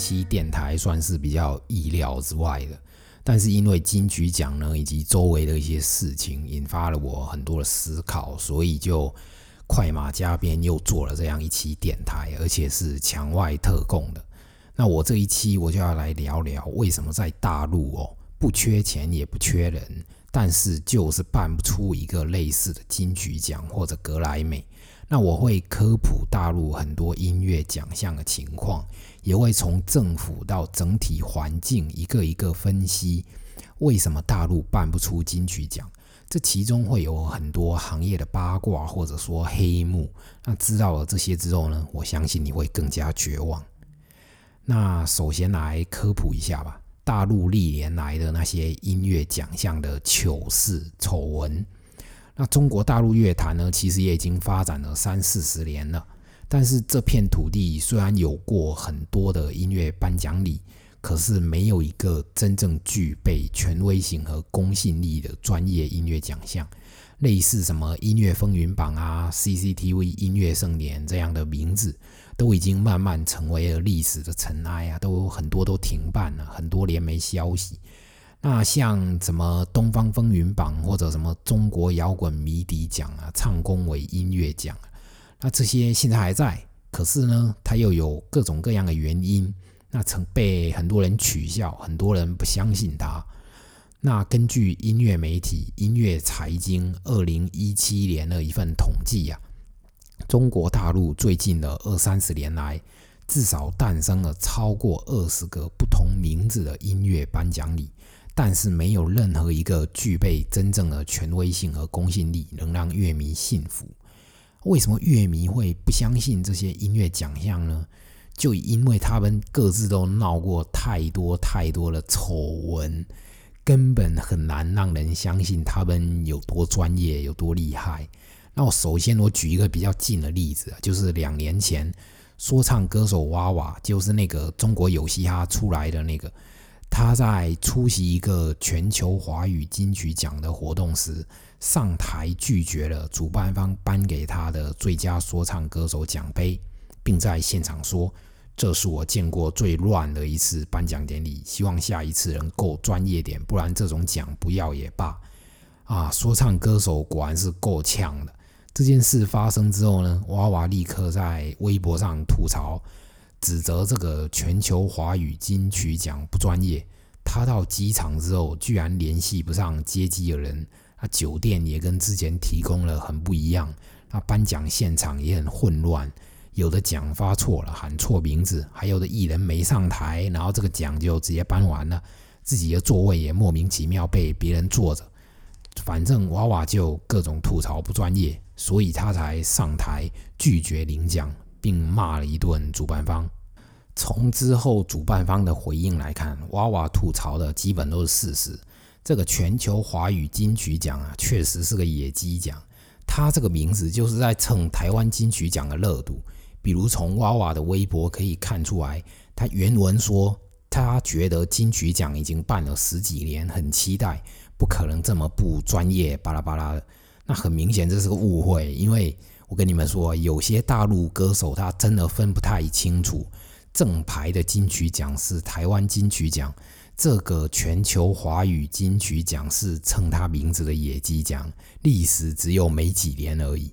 西电台算是比较意料之外的，但是因为金曲奖呢以及周围的一些事情引发了我很多的思考，所以就快马加鞭又做了这样一期电台，而且是墙外特供的。那我这一期我就要来聊聊为什么在大陆不缺钱也不缺人，但是就是办不出一个类似的金曲奖或者格莱美。那我会科普大陆很多音乐奖项的情况，也会从政府到整体环境一个一个分析为什么大陆办不出金曲奖。这其中会有很多行业的八卦或者说黑幕，那知道了这些之后呢，我相信你会更加绝望。那首先来科普一下吧，大陆历年来的那些音乐奖项的糗事丑闻。那中国大陆乐坛呢，其实也已经发展了30-40年了，但是这片土地虽然有过很多的音乐颁奖礼，可是没有一个真正具备权威性和公信力的专业音乐奖项，类似什么音乐风云榜啊、CCTV 音乐盛典这样的名字，都已经慢慢成为了历史的尘埃啊，都很多都停办了，很多年没消息。那像什么东方风云榜或者什么中国摇滚迷笛奖啊、唱功为音乐奖啊，那这些现在还在，可是呢，它又有各种各样的原因，那曾被很多人取笑，很多人不相信它。那根据音乐媒体音乐财经2017年的一份统计啊，中国大陆最近的20-30年来，至少诞生了超过20个不同名字的音乐颁奖礼，但是没有任何一个具备真正的权威性和公信力，能让乐迷信服。为什么乐迷会不相信这些音乐奖项呢？就因为他们各自都闹过太多的丑闻，根本很难让人相信他们有多专业，有多厉害。那我首先我举一个比较近的例子，就是2年前说唱歌手娃娃，就是那个中国有嘻哈出来的那个，他在出席一个全球华语金曲奖的活动时，上台拒绝了主办方颁给他的最佳说唱歌手奖杯，并在现场说：“这是我见过最乱的一次颁奖典礼，希望下一次能够专业点，不然这种奖不要也罢。”啊，说唱歌手果然是够呛的。这件事发生之后呢，娃娃立刻在微博上吐槽，指责这个全球华语金曲奖不专业。他到机场之后，居然联系不上接机的人，酒店也跟之前提供了很不一样，颁奖现场也很混乱，有的奖发错了，喊错名字，还有的艺人没上台，然后这个奖就直接颁完了，自己的座位也莫名其妙被别人坐着。反正娃娃就各种吐槽不专业，所以他才上台拒绝领奖，并骂了一顿主办方。从之后主办方的回应来看，娃娃吐槽的基本都是事实。这个全球华语金曲奖啊，确实是个野鸡奖，他这个名字就是在蹭台湾金曲奖的热度。比如从娃娃的微博可以看出来，他原文说他觉得金曲奖已经办了10几年，很期待，不可能这么不专业，巴拉巴拉的。那很明显这是个误会，因为我跟你们说，有些大陆歌手他真的分不太清楚，正牌的金曲奖是台湾金曲奖，这个全球华语金曲奖是蹭他名字的野鸡奖，历史只有没几年而已。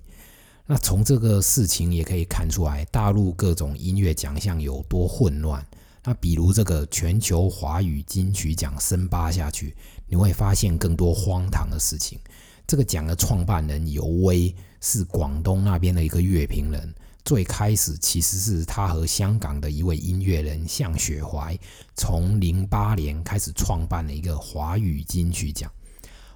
那从这个事情也可以看出来，大陆各种音乐奖项有多混乱。那比如这个全球华语金曲奖深扒下去，你会发现更多荒唐的事情。这个奖的创办人尤威是广东那边的一个乐评人，最开始其实是他和香港的一位音乐人向雪怀从08年开始创办了一个华语金曲奖，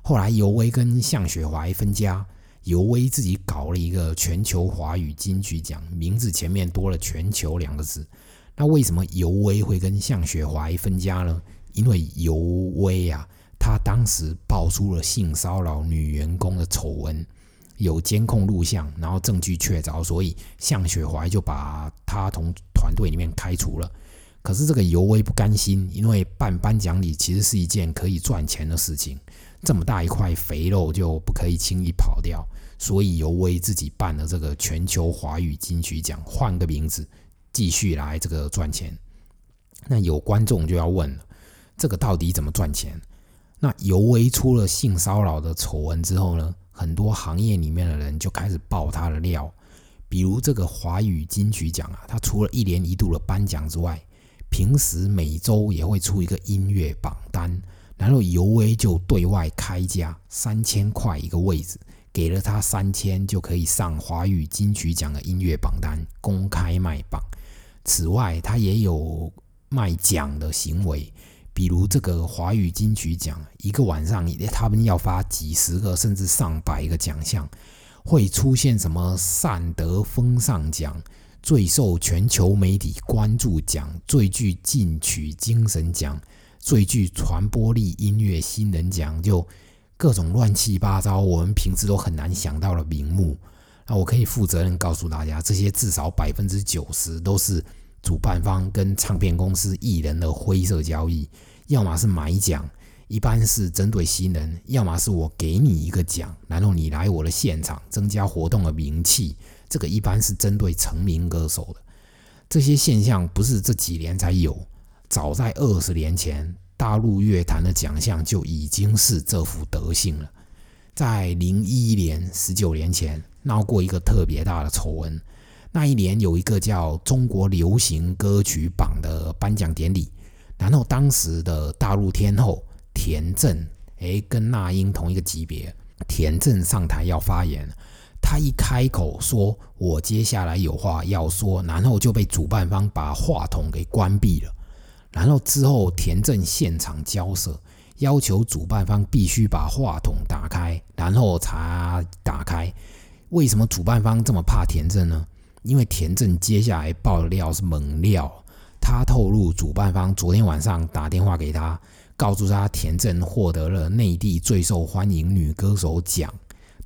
后来尤威跟向雪怀分家，尤威自己搞了一个全球华语金曲奖，名字前面多了全球2个字。那为什么尤威会跟向雪怀分家呢？因为尤威啊，他当时爆出了性骚扰女员工的丑闻，有监控录像，然后证据确凿，所以向雪怀就把他从团队里面开除了。可是这个尤威不甘心，因为办颁奖礼其实是一件可以赚钱的事情，这么大一块肥肉就不可以轻易跑掉，所以尤威自己办了这个全球华语金曲奖，换个名字继续来这个赚钱。那有观众就要问了，这个到底怎么赚钱？那尤为出了性骚扰的丑闻之后呢，很多行业里面的人就开始爆他的料，比如这个华语金曲奖啊，他除了一年一度的颁奖之外，平时每周也会出一个音乐榜单，然后尤为就对外开价3000块一个位置，给了他3000就可以上华语金曲奖的音乐榜单，公开卖榜。此外，他也有卖奖的行为，比如这个华语金曲奖，一个晚上他们要发几十个甚至上百个奖项，会出现什么善得风尚奖、最受全球媒体关注奖、最具进取精神奖、最具传播力音乐新人奖，就各种乱七八糟我们平时都很难想到的名目。那我可以负责任告诉大家，这些至少 90% 都是主办方跟唱片公司艺人的灰色交易，要么是买奖，一般是针对新人，要么是我给你一个奖，然后你来我的现场增加活动的名气，这个一般是针对成名歌手的。这些现象不是这几年才有，早在20年前，大陆乐坛的奖项就已经是这副德性了。在2001年，19年前闹过一个特别大的丑闻，那一年有一个叫中国流行歌曲榜的颁奖典礼，然后当时的大陆天后田震，跟那英同一个级别，田震上台要发言，他一开口说我接下来有话要说，然后就被主办方把话筒给关闭了，然后之后田震现场交涉，要求主办方必须把话筒打开，然后才打开。为什么主办方这么怕田震呢？因为田震接下来爆的料是猛料，他透露主办方昨天晚上打电话给他，告诉他田震获得了内地最受欢迎女歌手奖，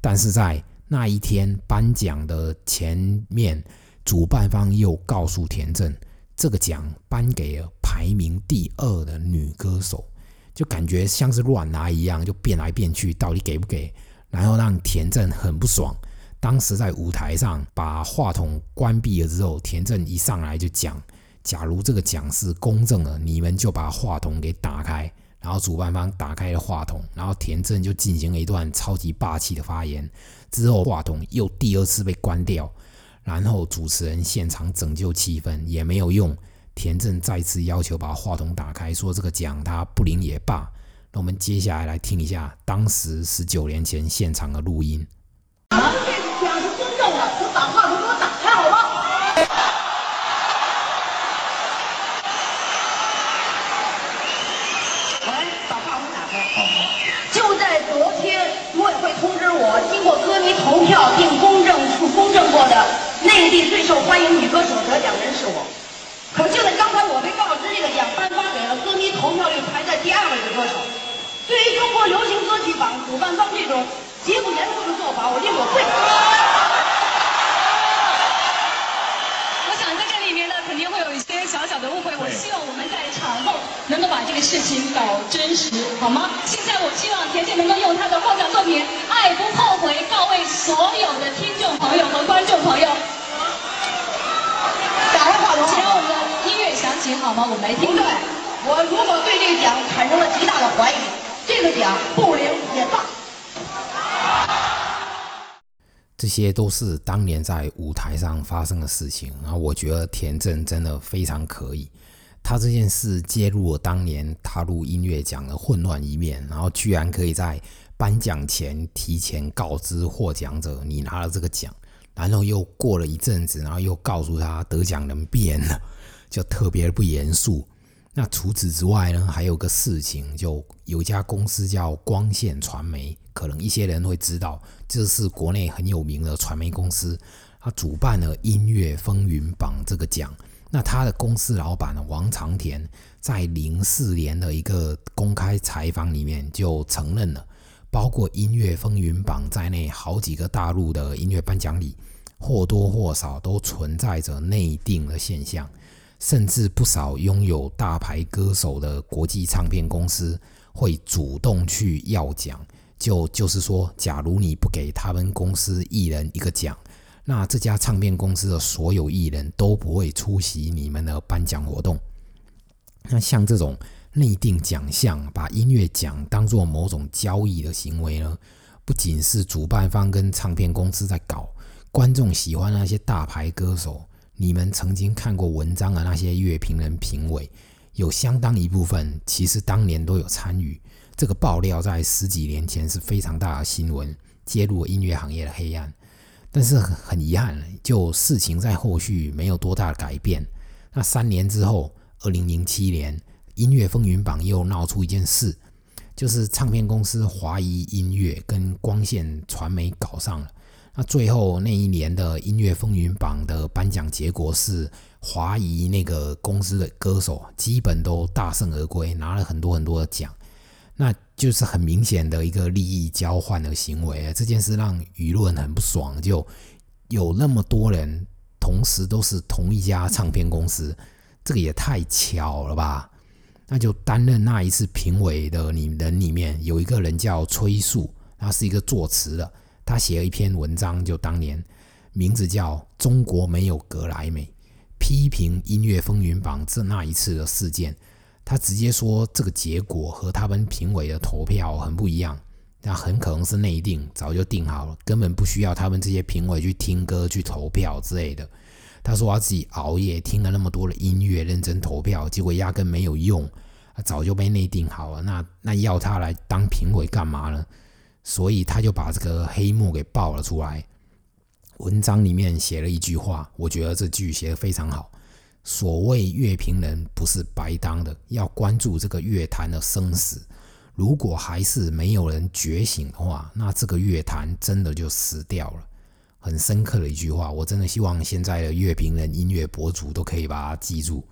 但是在那一天颁奖的前面，主办方又告诉田震，这个奖颁给了排名第2的女歌手，就感觉像是乱拿一样，就变来变去，到底给不给？然后让田震很不爽。当时在舞台上把话筒关闭了之后，田震一上来就讲，假如这个奖是公正的，你们就把话筒给打开。然后主办方打开了话筒，然后田震就进行了一段超级霸气的发言，之后话筒又第2次被关掉，然后主持人现场拯救气氛也没有用，田震再次要求把话筒打开，说这个奖他不领也罢。那我们接下来来听一下当时19年前现场的录音。经过歌迷投票并公正过的内地最受欢迎女歌手得奖人是我，可就在刚才我被告知这个奖颁发给了歌迷投票率排在第2位的歌手。对于中国流行歌曲榜主办方这种极不严肃的做法，我令我愧疚。我想在这里面呢，肯定会有一些小小的误会，我希望我们在场后能够把这个事情搞真实，好吗？现在我希望田震能够用他的获奖作品《爱不后悔》告慰所有的听众朋友和观众朋友。打开话筒，请让我们的音乐响起，好吗？我们来听。对，我如果对这个奖产生了极大的怀疑，这个奖不领也罢。这些都是当年在舞台上发生的事情，然后我觉得田震真的非常可以。他这件事揭露了当年踏入音乐奖的混乱一面，然后居然可以在颁奖前提前告知获奖者你拿了这个奖，然后又过了一阵子，然后又告诉他得奖人变了，就特别不严肃。那除此之外呢，还有个事情，就有一家公司叫光线传媒，可能一些人会知道，这是国内很有名的传媒公司，它主办了音乐风云榜这个奖。那他的公司老板王长田在2004年的一个公开采访里面就承认了，包括音乐风云榜在内好几个大陆的音乐颁奖礼或多或少都存在着内定的现象，甚至不少拥有大牌歌手的国际唱片公司会主动去要奖，就是说假如你不给他们公司艺人一个奖，那这家唱片公司的所有艺人都不会出席你们的颁奖活动。那像这种内定奖项，把音乐奖当作某种交易的行为呢，不仅是主办方跟唱片公司在搞，观众喜欢那些大牌歌手，你们曾经看过文章的那些乐评人评委，有相当一部分其实当年都有参与。这个爆料在十几年前是非常大的新闻，揭露了音乐行业的黑暗。但是很遗憾，就事情在后续没有多大的改变。那3年之后，2007年音乐风云榜又闹出一件事，就是唱片公司华谊音乐跟光线传媒搞上了。那最后那一年的音乐风云榜的颁奖结果是，华谊那个公司的歌手基本都大胜而归，拿了很多很多的奖。那就是很明显的一个利益交换的行为，这件事让舆论很不爽，就有那么多人同时都是同一家唱片公司，这个也太巧了吧。那就担任那一次评委的人里面有一个人叫崔树，他是一个作词的，他写了一篇文章，就当年名字叫《中国没有格莱美》，批评音乐风云榜那一次的事件。他直接说这个结果和他们评委的投票很不一样，那很可能是内定，早就定好了，根本不需要他们这些评委去听歌去投票之类的。他说他自己熬夜听了那么多的音乐认真投票，结果压根没有用，早就被内定好了，那要他来当评委干嘛呢？所以他就把这个黑幕给爆了出来。文章里面写了一句话，我觉得这句写得非常好，所谓乐评人不是白当的，要关注这个乐坛的生死。如果还是没有人觉醒的话，那这个乐坛真的就死掉了。很深刻的一句话，我真的希望现在的乐评人、音乐博主都可以把它记住。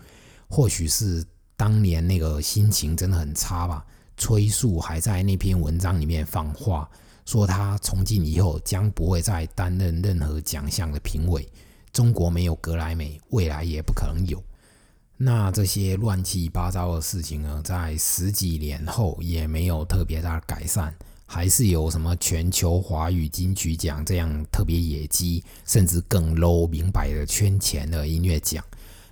或许是当年那个心情真的很差吧，崔树还在那篇文章里面放话，说他从今以后将不会再担任任何奖项的评委。中国没有格莱美，未来也不可能有。那这些乱七八糟的事情呢，在十几年后也没有特别大的改善，还是有什么全球华语金曲奖这样特别野鸡，甚至更 low 明摆的圈钱的音乐奖。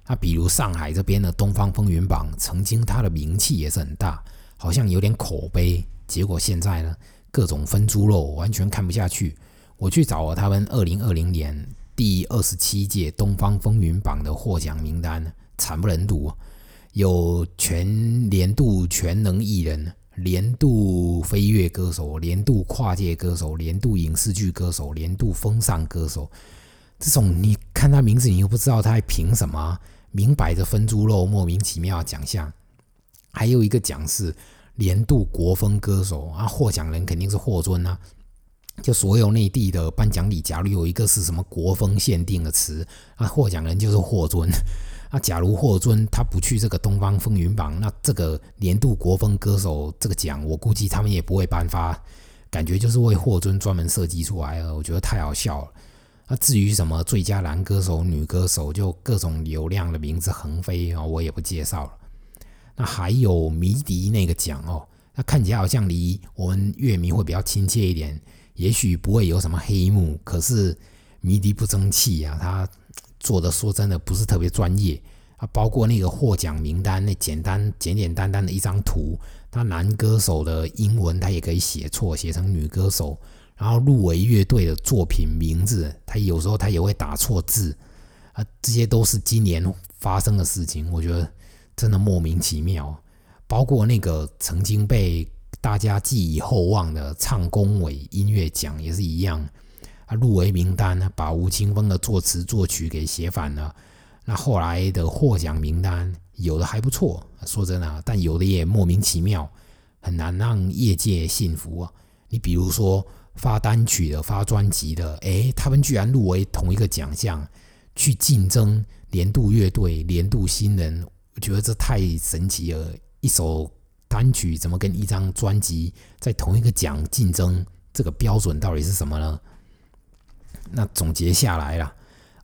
那比如上海这边的东方风云榜，曾经它的名气也是很大，好像有点口碑，结果现在呢，各种分猪肉，完全看不下去。我去找了他们2020年第27届东方风云榜的获奖名单，惨不忍睹，有全年度全能艺人、年度飞跃歌手、年度跨界歌手、年度影视剧歌手、年度风尚歌手，这种你看他名字你又不知道他还凭什么，明摆着分猪肉，莫名其妙的奖项。还有一个奖是年度国风歌手啊，获奖人肯定是霍尊啊，就所有内地的颁奖礼，假如有一个是什么国风限定的词，那获奖人就是霍尊。那假如霍尊他不去这个东方风云榜，那这个年度国风歌手这个奖，我估计他们也不会颁发，感觉就是为霍尊专门设计出来了，我觉得太好笑了。那至于什么最佳男歌手、女歌手，就各种流量的名字横飞，我也不介绍了。那还有迷笛那个奖哦，那看起来好像离我们乐迷会比较亲切一点，也许不会有什么黑幕，可是迷笛不争气啊，他做的说真的不是特别专业啊，包括那个获奖名单，那简单的一张图，他男歌手的英文他也可以写错，写成女歌手，然后入围乐队的作品名字，他有时候他也会打错字啊，这些都是今年发生的事情，我觉得真的莫名其妙。包括那个曾经被大家寄以厚望的唱功委音乐奖也是一样，入围名单把吴青峰的作词作曲给写反了。那后来的获奖名单有的还不错，说真的，但有的也莫名其妙，很难让业界信服啊。你比如说发单曲的、发专辑的，他们居然入围同一个奖项去竞争年度乐队、年度新人，我觉得这太神奇了。一首单曲怎么跟一张专辑在同一个奖竞争，这个标准到底是什么呢？那总结下来啦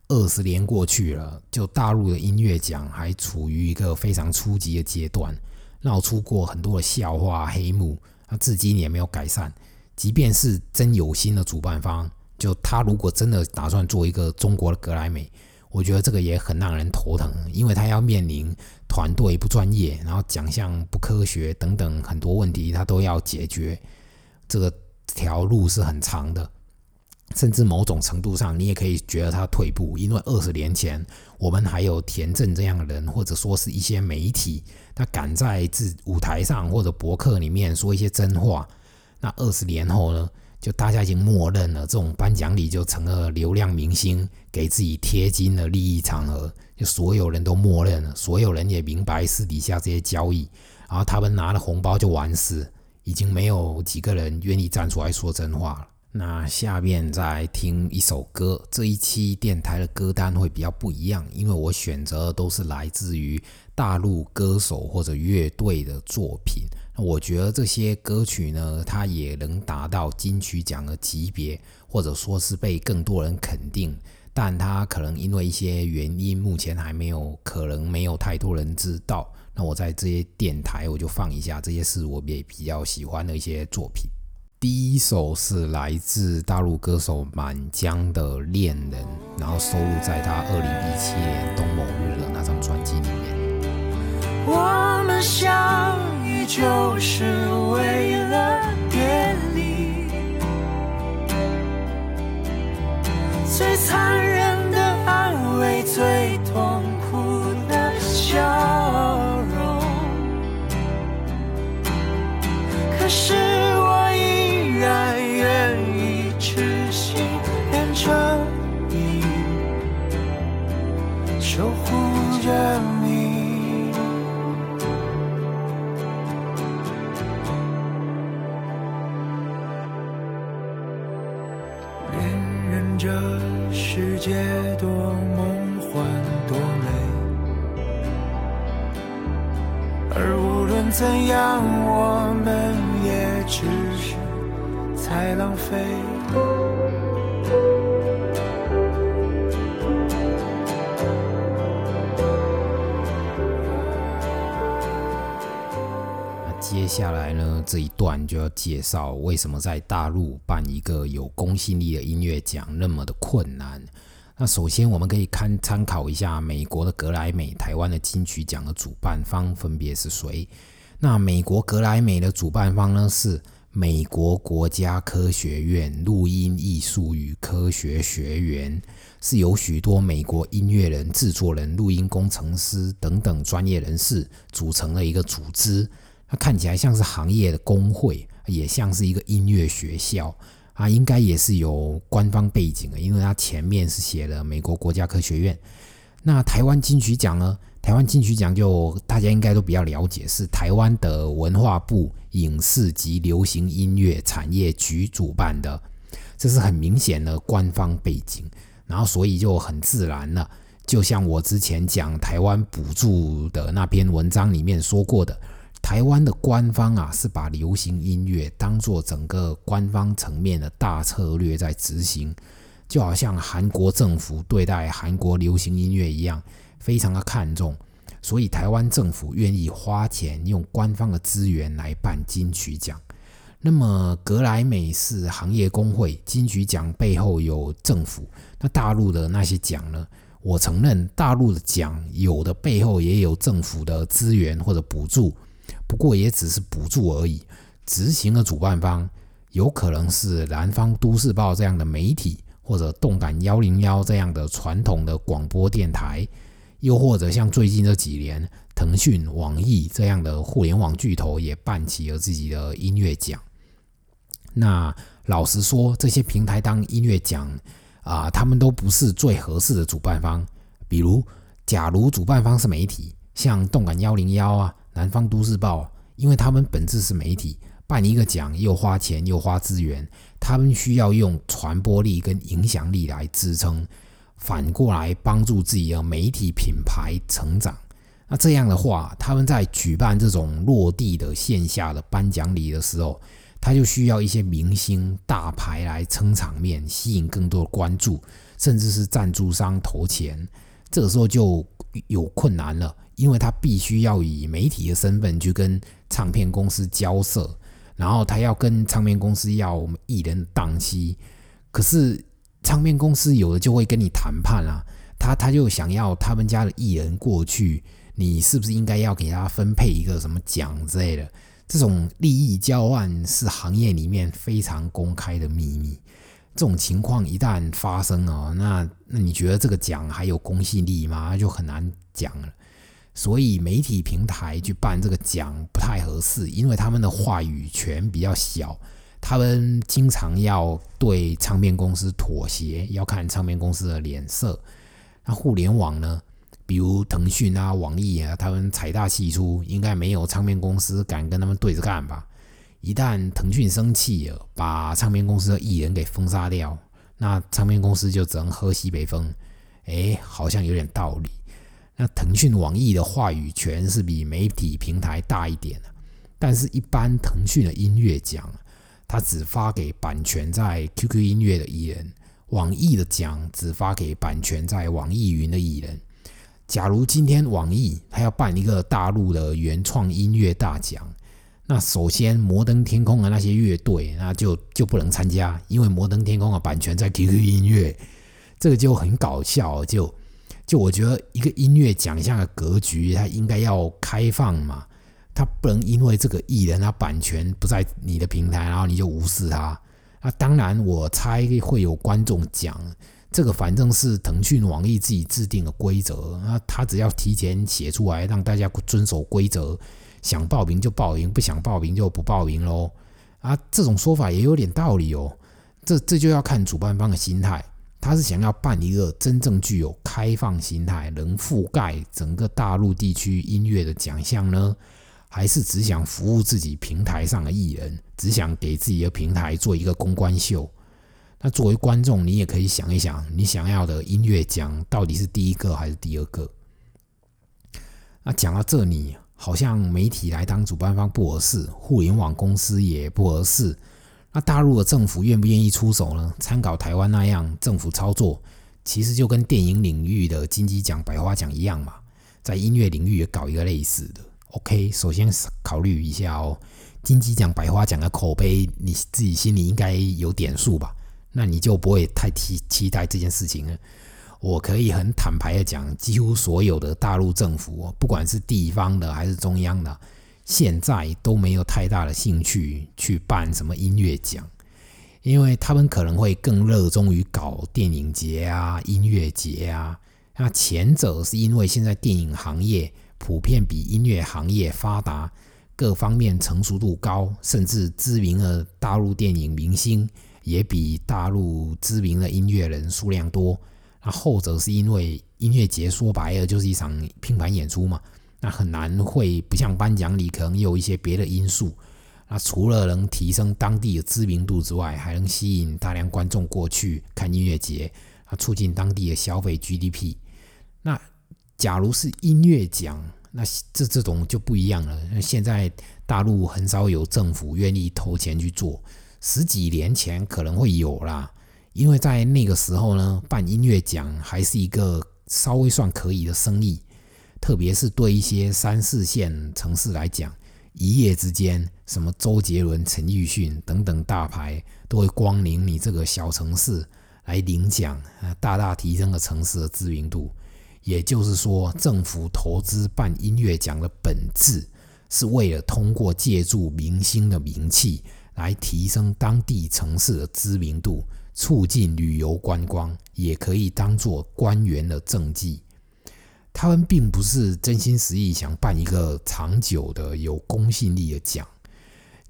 ，20年过去了，就大陆的音乐奖还处于一个非常初级的阶段，闹出过很多的笑话黑幕，至今也没有改善。即便是真有心的主办方，就他如果真的打算做一个中国的格莱美，我觉得这个也很让人头疼，因为他要面临团队不专业，然后奖项不科学等等很多问题他都要解决，这个条路是很长的。甚至某种程度上你也可以觉得他退步，因为20年前我们还有田震这样的人，或者说是一些媒体他敢在舞台上或者博客里面说一些真话，那20年后呢，就大家已经默认了这种颁奖礼就成了流量明星给自己贴金的利益场合，就所有人都默认了，所有人也明白私底下这些交易，然后他们拿了红包就完事，已经没有几个人愿意站出来说真话了。那下面再听一首歌，这一期电台的歌单会比较不一样，因为我选择都是来自于大陆歌手或者乐队的作品，我觉得这些歌曲呢，它也能达到金曲奖的级别，或者说是被更多人肯定，但它可能因为一些原因目前还没有，可能没有太多人知道，那我在这些电台我就放一下，这些是我也比较喜欢的一些作品。第一首是来自大陆歌手满江的恋人，然后收录在他2017年冬某日的那张专辑里面。我们相遇就是为了典礼，最残忍的安慰，最痛苦的笑容，可是我依然愿意痴心变成你，守护着你。这世界多梦幻多美，而无论怎样我们也只是在浪费。接下来呢，这一段就要介绍为什么在大陆办一个有公信力的音乐奖那么的困难。那首先我们可以参考一下美国的格莱美、台湾的金曲奖的主办方分别是谁。那美国格莱美的主办方呢，是美国国家科学院录音艺术与科学学院，是由许多美国音乐人、制作人、录音工程师等等专业人士组成的一个组织。它看起来像是行业的工会，也像是一个音乐学校，它应该也是有官方背景的，因为它前面是写了美国国家科学院。那台湾金曲奖呢？台湾金曲奖就大家应该都比较了解，是台湾的文化部影视及流行音乐产业局主办的，这是很明显的官方背景，然后所以就很自然了。就像我之前讲台湾补助的那篇文章里面说过的，台湾的官方是把流行音乐当作整个官方层面的大策略在执行，就好像韩国政府对待韩国流行音乐一样，非常的看重，所以台湾政府愿意花钱用官方的资源来办金曲奖。那么格莱美是行业工会，金曲奖背后有政府，那大陆的那些奖呢？我承认大陆的奖有的背后也有政府的资源或者补助，不过也只是补助而已，执行的主办方有可能是南方都市报这样的媒体，或者动感101这样的传统的广播电台，又或者像最近这几年腾讯、网易这样的互联网巨头也办起了自己的音乐奖。那老实说，这些平台当音乐奖他们都不是最合适的主办方。比如假如主办方是媒体，像动感101南方都市报，因为他们本质是媒体，办一个奖又花钱又花资源，他们需要用传播力跟影响力来支撑，反过来帮助自己的媒体品牌成长。那这样的话，他们在举办这种落地的线下的颁奖礼的时候，他就需要一些明星大牌来撑场面，吸引更多的关注，甚至是赞助商投钱，这个时候就有困难了，因为他必须要以媒体的身份去跟唱片公司交涉，然后他要跟唱片公司要艺人的档期，可是唱片公司有的就会跟你谈判他就想要他们家的艺人过去，你是不是应该要给他分配一个什么奖之类的？这种利益交换是行业里面非常公开的秘密。这种情况一旦发生哦，那你觉得这个奖还有公信力吗？就很难讲了。所以媒体平台去办这个奖不太合适，因为他们的话语权比较小，他们经常要对唱片公司妥协，要看唱片公司的脸色。那互联网呢？比如腾讯啊、网易啊，他们财大气粗，应该没有唱片公司敢跟他们对着干吧？一旦腾讯生气了，把唱片公司的艺人给封杀掉，那唱片公司就只能喝西北风。好像有点道理。那腾讯、网易的话语权是比媒体平台大一点的，但是一般腾讯的音乐奖，它只发给版权在 QQ 音乐的艺人，网易的奖只发给版权在网易云的艺人。假如今天网易他要办一个大陆的原创音乐大奖，那首先摩登天空的那些乐队那就不能参加，因为摩登天空的版权在 QQ 音乐。这个就很搞笑，就我觉得一个音乐奖项的格局它应该要开放嘛，它不能因为这个艺人他版权不在你的平台，然后你就无视他。那当然我猜会有观众讲，这个反正是腾讯、网易自己制定的规则，他只要提前写出来，让大家遵守规则，想报名就报名，不想报名就不报名咯。这种说法也有点道理哦。这就要看主办方的心态，他是想要办一个真正具有开放心态，能覆盖整个大陆地区音乐的奖项呢，还是只想服务自己平台上的艺人，只想给自己的平台做一个公关秀？那作为观众，你也可以想一想，你想要的音乐奖到底是第一个还是第二个？那讲到这里，好像媒体来当主办方不合适，互联网公司也不合适。那大陆的政府愿不愿意出手呢？参考台湾那样政府操作，其实就跟电影领域的金鸡奖、百花奖一样嘛，在音乐领域也搞一个类似的。OK， 首先考虑一下哦，金鸡奖、百花奖的口碑，你自己心里应该有点数吧？那你就不会太期待这件事情了。我可以很坦白的讲，几乎所有的大陆政府，不管是地方的还是中央的，现在都没有太大的兴趣去办什么音乐奖，因为他们可能会更热衷于搞电影节啊、音乐节啊。那前者是因为现在电影行业普遍比音乐行业发达，各方面成熟度高，甚至知名的大陆电影明星也比大陆知名的音乐人数量多。那后者是因为音乐节说白了就是一场拼盘演出嘛，那很难会不像颁奖礼可能有一些别的因素。那除了能提升当地的知名度之外，还能吸引大量观众过去看音乐节，促进当地的消费 GDP。 那假如是音乐奖，那这种就不一样了。现在大陆很少有政府愿意投钱去做，十几年前可能会有啦，因为在那个时候呢，办音乐奖还是一个稍微算可以的生意，特别是对一些3、4线城市来讲，一夜之间，什么周杰伦、陈奕迅等等大牌都会光临你这个小城市来领奖，大大提升了城市的知名度。也就是说，政府投资办音乐奖的本质，是为了通过借助明星的名气来提升当地城市的知名度，促进旅游观光，也可以当作官员的政绩。他们并不是真心实意想办一个长久的有公信力的奖。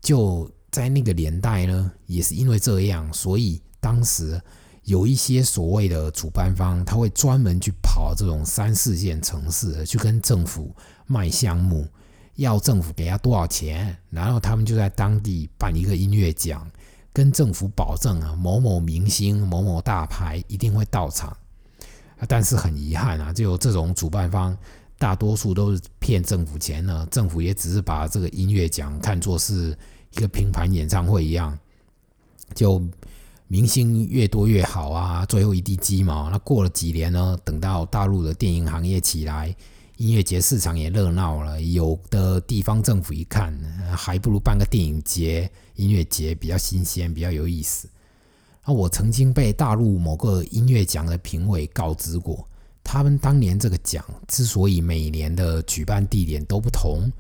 就在那个年代呢，也是因为这样，所以当时有一些所谓的主办方，他会专门去跑这种3、4线城市，去跟政府卖项目，要政府给他多少钱，然后他们就在当地办一个音乐奖，跟政府保证某某明星、某某大牌一定会到场。但是很遗憾啊，就这种主办方大多数都是骗政府钱呢，政府也只是把这个音乐奖看作是一个拼盘演唱会一样，就明星越多越好啊，最后一地鸡毛。那过了几年呢，等到大陆的电影行业起来，音乐节市场也热闹了，有的地方政府一看，还不如办个电影节、音乐节比较新鲜，比较有意思。我曾经被大陆某个音乐奖的评委告知过，他们当年这个奖之所以每年的举办地点都不同，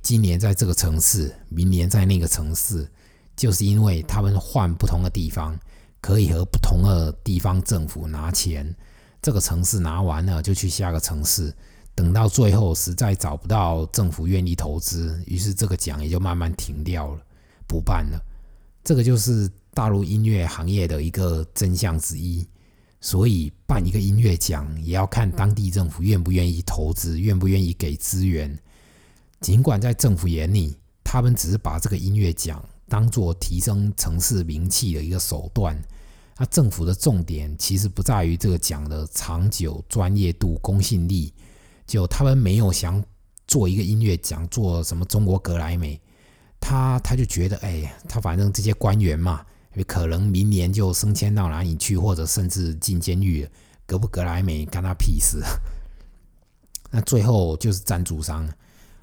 今年在这个城市，明年在那个城市，就是因为他们换不同的地方，可以和不同的地方政府拿钱，这个城市拿完了就去下个城市，等到最后实在找不到政府愿意投资，于是这个奖也就慢慢停掉了，不办了。这个就是大陆音乐行业的一个真相之一。所以办一个音乐奖也要看当地政府愿不愿意投资，愿不愿意给资源。尽管在政府眼里，他们只是把这个音乐奖当作提升城市名气的一个手段，政府的重点其实不在于这个奖的长久、专业度、公信力，就他们没有想做一个音乐奖做什么中国格莱美，他就觉得他反正这些官员嘛，可能明年就升迁到哪里去，或者甚至进监狱了，格不格莱美干他屁事。那最后就是赞助商，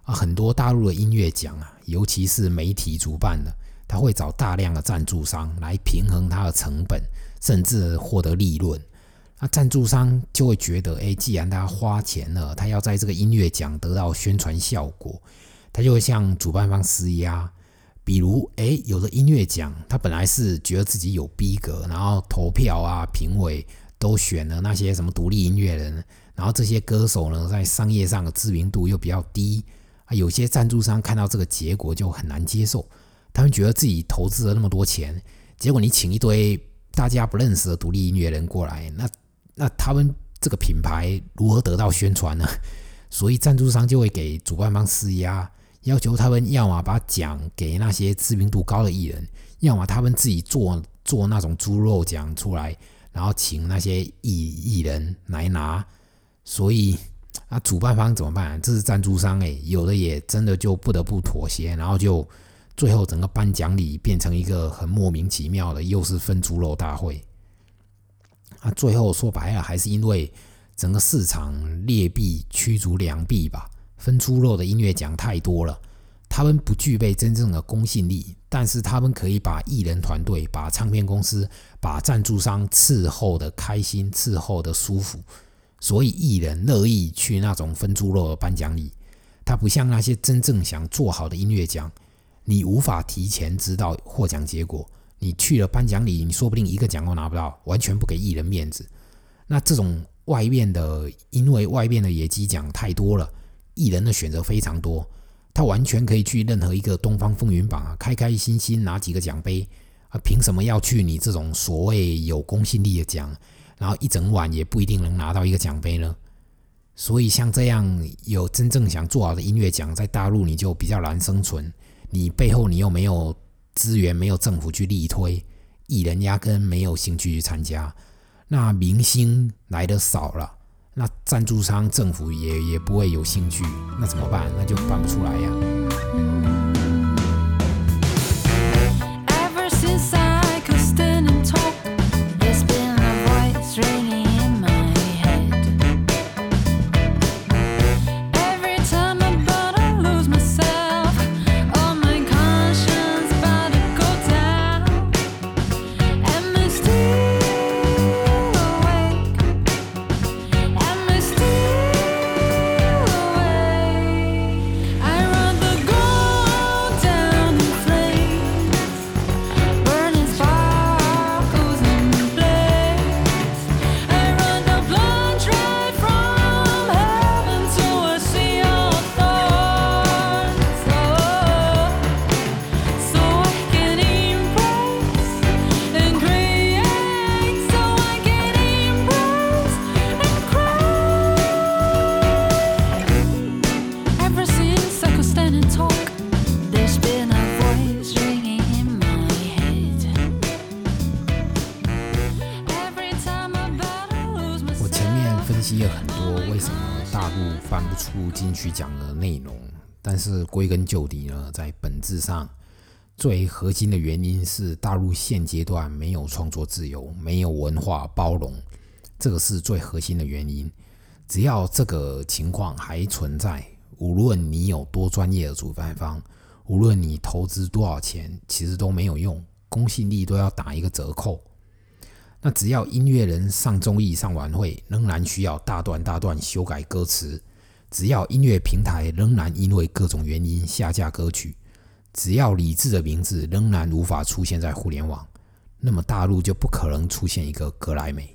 很多大陆的音乐奖，尤其是媒体主办的，他会找大量的赞助商来平衡他的成本，甚至获得利润。那赞助商就会觉得既然他花钱了，他要在这个音乐奖得到宣传效果，他就会向主办方施压。比如有的音乐奖他本来是觉得自己有逼格，然后投票啊评委都选了那些什么独立音乐人，然后这些歌手呢在商业上的知名度又比较低，有些赞助商看到这个结果就很难接受，他们觉得自己投资了那么多钱，结果你请一堆大家不认识的独立音乐人过来，那他们这个品牌如何得到宣传呢？所以赞助商就会给主办方施压，要求他们要么把奖给那些知名度高的艺人，要么他们自己做那种猪肉奖出来，然后请那些艺人来拿。所以，主办方怎么办？这是赞助商有的也真的就不得不妥协，然后就最后整个颁奖礼变成一个很莫名其妙的又是分猪肉大会，最后说白了还是因为整个市场劣币驱逐良币吧，分猪肉的音乐奖太多了，他们不具备真正的公信力，但是他们可以把艺人团队、把唱片公司、把赞助商伺候的开心，伺候的舒服，所以艺人乐意去那种分猪肉的颁奖礼。他不像那些真正想做好的音乐奖，你无法提前知道获奖结果，你去了颁奖礼，你说不定一个奖都拿不到，完全不给艺人面子。那这种外面的，因为外面的野鸡奖太多了，艺人的选择非常多，他完全可以去任何一个东方风云榜，开开心心拿几个奖杯，凭什么要去你这种所谓有公信力的奖，然后一整晚也不一定能拿到一个奖杯呢？所以像这样有真正想做好的音乐奖，在大陆你就比较难生存，你背后你又没有资源，没有政府去力推，艺人压根没有兴趣去参加，那明星来的少了，那赞助商政府也不会有兴趣，那怎么办？那就办不出来呀金曲奖的内容，但是归根究底呢，在本质上最核心的原因是大陆现阶段没有创作自由，没有文化包容，这个是最核心的原因。只要这个情况还存在，无论你有多专业的主办方，无论你投资多少钱，其实都没有用，公信力都要打一个折扣。那只要音乐人上综艺上晚会仍然需要大段修改歌词，只要音乐平台仍然因为各种原因下架歌曲，只要李志的名字仍然无法出现在互联网，那么大陆就不可能出现一个格莱美。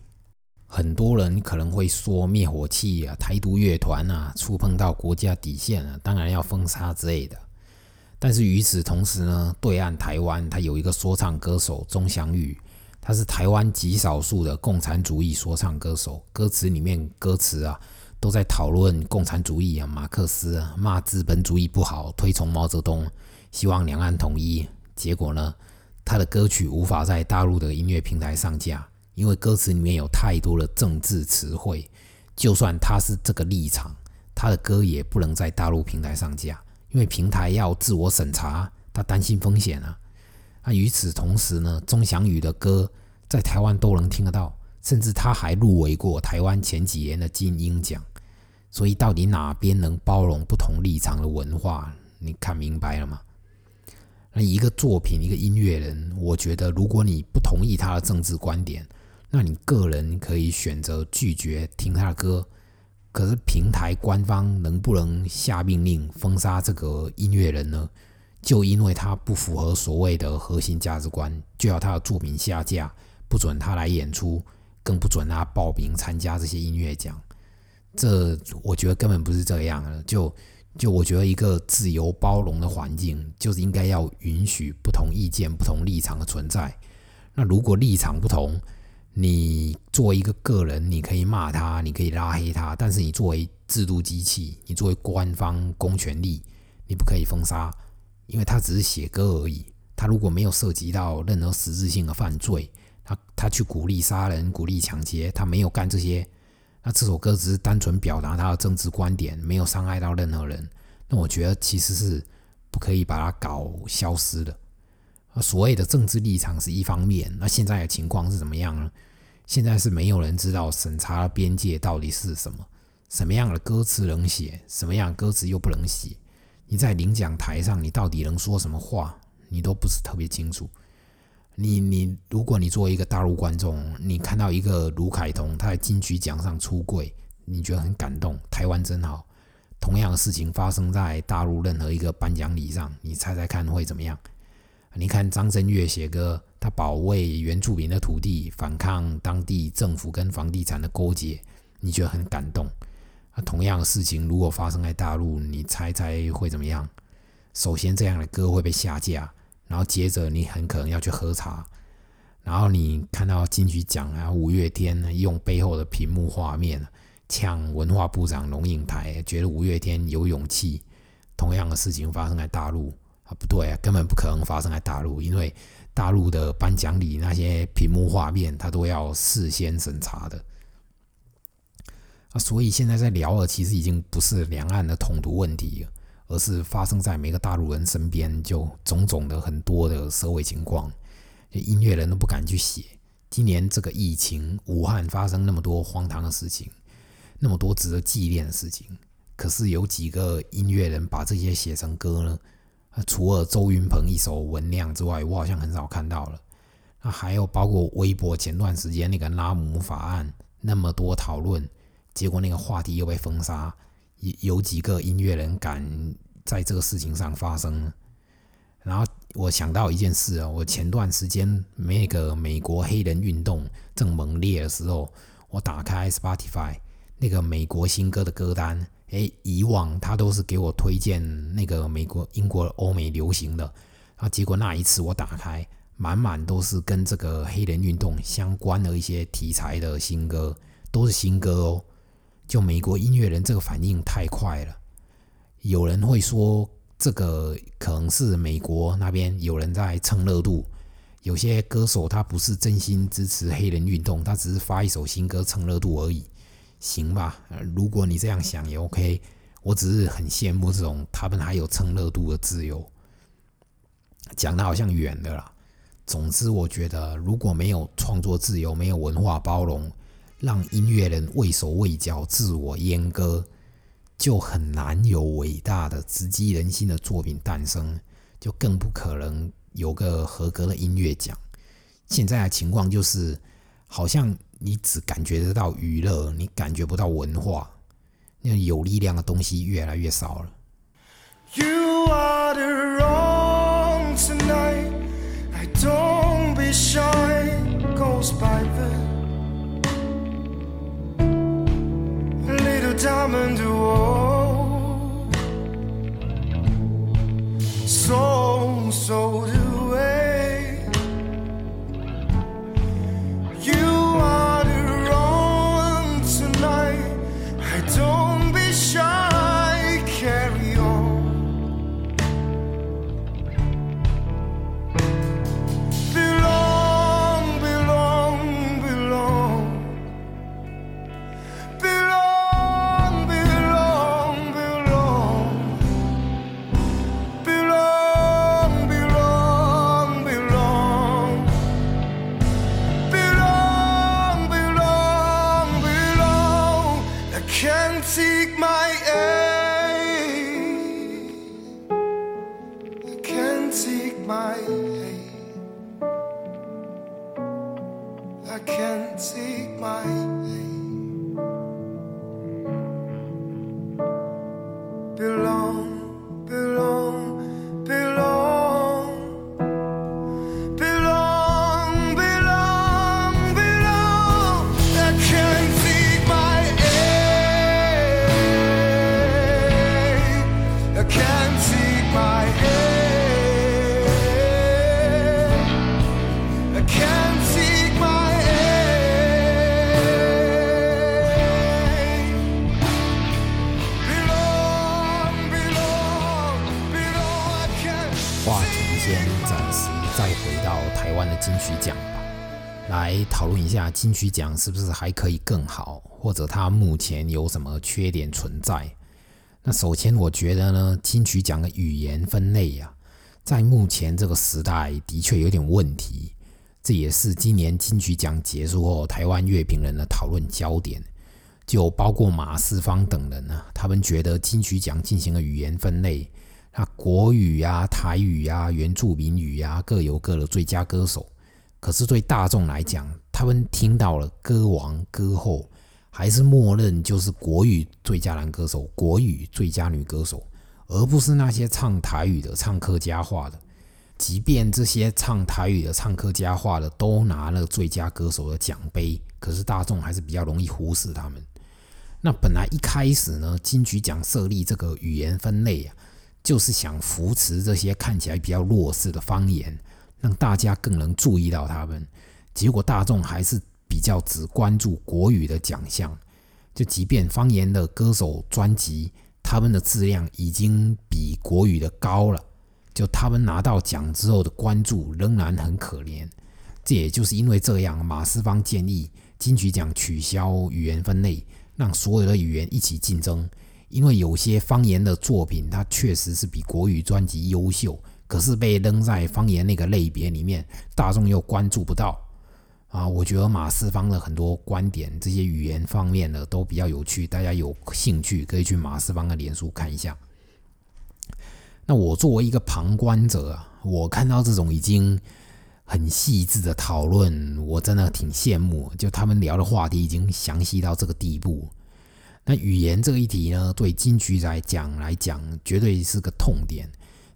很多人可能会说灭火器啊、台独乐团啊触碰到国家底线啊，当然要封杀之类的。但是与此同时呢，对岸台湾它有一个说唱歌手钟祥玉，他是台湾极少数的共产主义说唱歌手，歌词里面歌词啊都在讨论共产主义啊、马克思啊，骂资本主义不好，推崇毛泽东，希望两岸统一。结果呢，他的歌曲无法在大陆的音乐平台上架，因为歌词里面有太多的政治词汇，就算他是这个立场，他的歌也不能在大陆平台上架，因为平台要自我审查，他担心风险啊。那与此同时呢，钟祥宇的歌在台湾都能听得到，甚至他还入围过台湾前几年的金鹰奖。所以到底哪边能包容不同立场的文化，你看明白了吗？那一个作品，一个音乐人，我觉得如果你不同意他的政治观点，那你个人可以选择拒绝听他的歌，可是平台官方能不能下命令封杀这个音乐人呢？就因为他不符合所谓的核心价值观，就要他的作品下架，不准他来演出，更不准他报名参加这些音乐奖。这我觉得根本不是这样的。就我觉得一个自由包容的环境，就是应该要允许不同意见、不同立场的存在。那如果立场不同，你作为一个个人，你可以骂他，你可以拉黑他，但是你作为制度机器，你作为官方公权力，你不可以封杀，因为他只是写歌而已。他如果没有涉及到任何实质性的犯罪，他去鼓励杀人、鼓励抢劫，他没有干这些，那这首歌只是单纯表达他的政治观点，没有伤害到任何人，那我觉得其实是不可以把它搞消失的。所谓的政治立场是一方面，那现在的情况是怎么样呢？现在是没有人知道审查的边界到底是什么，什么样的歌词能写，什么样的歌词又不能写，你在领奖台上你到底能说什么话，你都不是特别清楚。你如果你作为一个大陆观众，你看到一个卢凯彤他在金曲奖上出柜，你觉得很感动，台湾真好。同样的事情发生在大陆任何一个颁奖礼上，你猜猜看会怎么样？你看张震岳写歌，他保卫原住民的土地，反抗当地政府跟房地产的勾结，你觉得很感动。同样的事情如果发生在大陆，你猜会怎么样？首先这样的歌会被下架，然后接着你很可能要去喝茶，然后你看到金曲奖啊、五月天用背后的屏幕画面呛文化部长龙应台，觉得五月天有勇气。同样的事情发生在大陆啊，不对啊，根本不可能发生在大陆，因为大陆的颁奖礼那些屏幕画面它都要事先审查的。所以现在在聊的其实已经不是两岸的统独问题了，而是发生在每个大陆人身边就种种的很多的社会情况，音乐人都不敢去写。今年这个疫情，武汉发生那么多荒唐的事情，那么多值得纪念的事情，可是有几个音乐人把这些写成歌呢？除了周云鹏一首《文亮》之外，我好像很少看到了。那还有包括微博前段时间那个拉姆法案，那么多讨论，结果那个话题又被封杀。有几个音乐人敢在这个事情上发声呢？然后我想到一件事啊，我前段时间那个美国黑人运动正猛烈的时候，我打开 Spotify 那个美国新歌的歌单，以往他都是给我推荐那个美国、英国、欧美流行的，然后结果那一次我打开，满满都是跟这个黑人运动相关的一些题材的新歌，都是新歌哦。就美国音乐人这个反应太快了，有人会说这个可能是美国那边有人在蹭热度，有些歌手他不是真心支持黑人运动，他只是发一首新歌蹭热度而已，行吧？如果你这样想也 OK， 我只是很羡慕这种他们还有蹭热度的自由。讲得好像远的啦，总之我觉得如果没有创作自由，没有文化包容，让音乐人畏手畏脚、自我阉割，就很难有伟大的、直击人心的作品诞生，就更不可能有个合格的音乐奖。现在的情况就是，好像你只感觉得到娱乐，你感觉不到文化，那有力量的东西越来越少了。 You are the wrong tonight, I don't be shy, goes by the little diamond wall, so do it.金曲奖吧，来讨论一下金曲奖是不是还可以更好，或者它目前有什么缺点存在。那首先我觉得呢，金曲奖的语言分类啊，在目前这个时代的确有点问题，这也是今年金曲奖结束后台湾乐评人的讨论焦点，就包括马世芳等人啊，他们觉得金曲奖进行了语言分类，那国语啊、台语啊、原住民语啊，各有各的最佳歌手。可是对大众来讲，他们听到了歌王歌后，还是默认就是国语最佳男歌手、国语最佳女歌手，而不是那些唱台语的、唱客家话的。即便这些唱台语的、唱客家话的都拿了最佳歌手的奖杯，可是大众还是比较容易忽视他们。那本来一开始呢，金曲奖设立这个语言分类啊，就是想扶持这些看起来比较弱势的方言，让大家更能注意到他们，结果大众还是比较只关注国语的奖项，就即便方言的歌手专辑，他们的质量已经比国语的高了，就他们拿到奖之后的关注仍然很可怜。这也就是因为这样，马世芳建议金曲奖取消语言分类，让所有的语言一起竞争，因为有些方言的作品它确实是比国语专辑优秀，可是被扔在方言那个类别里面，大众又关注不到啊！我觉得马世芳的很多观点，这些语言方面的都比较有趣，大家有兴趣可以去马世芳的脸书看一下。那我作为一个旁观者啊，我看到这种已经很细致的讨论，我真的挺羡慕，就他们聊的话题已经详细到这个地步。那语言这一题呢，对金曲来讲绝对是个痛点，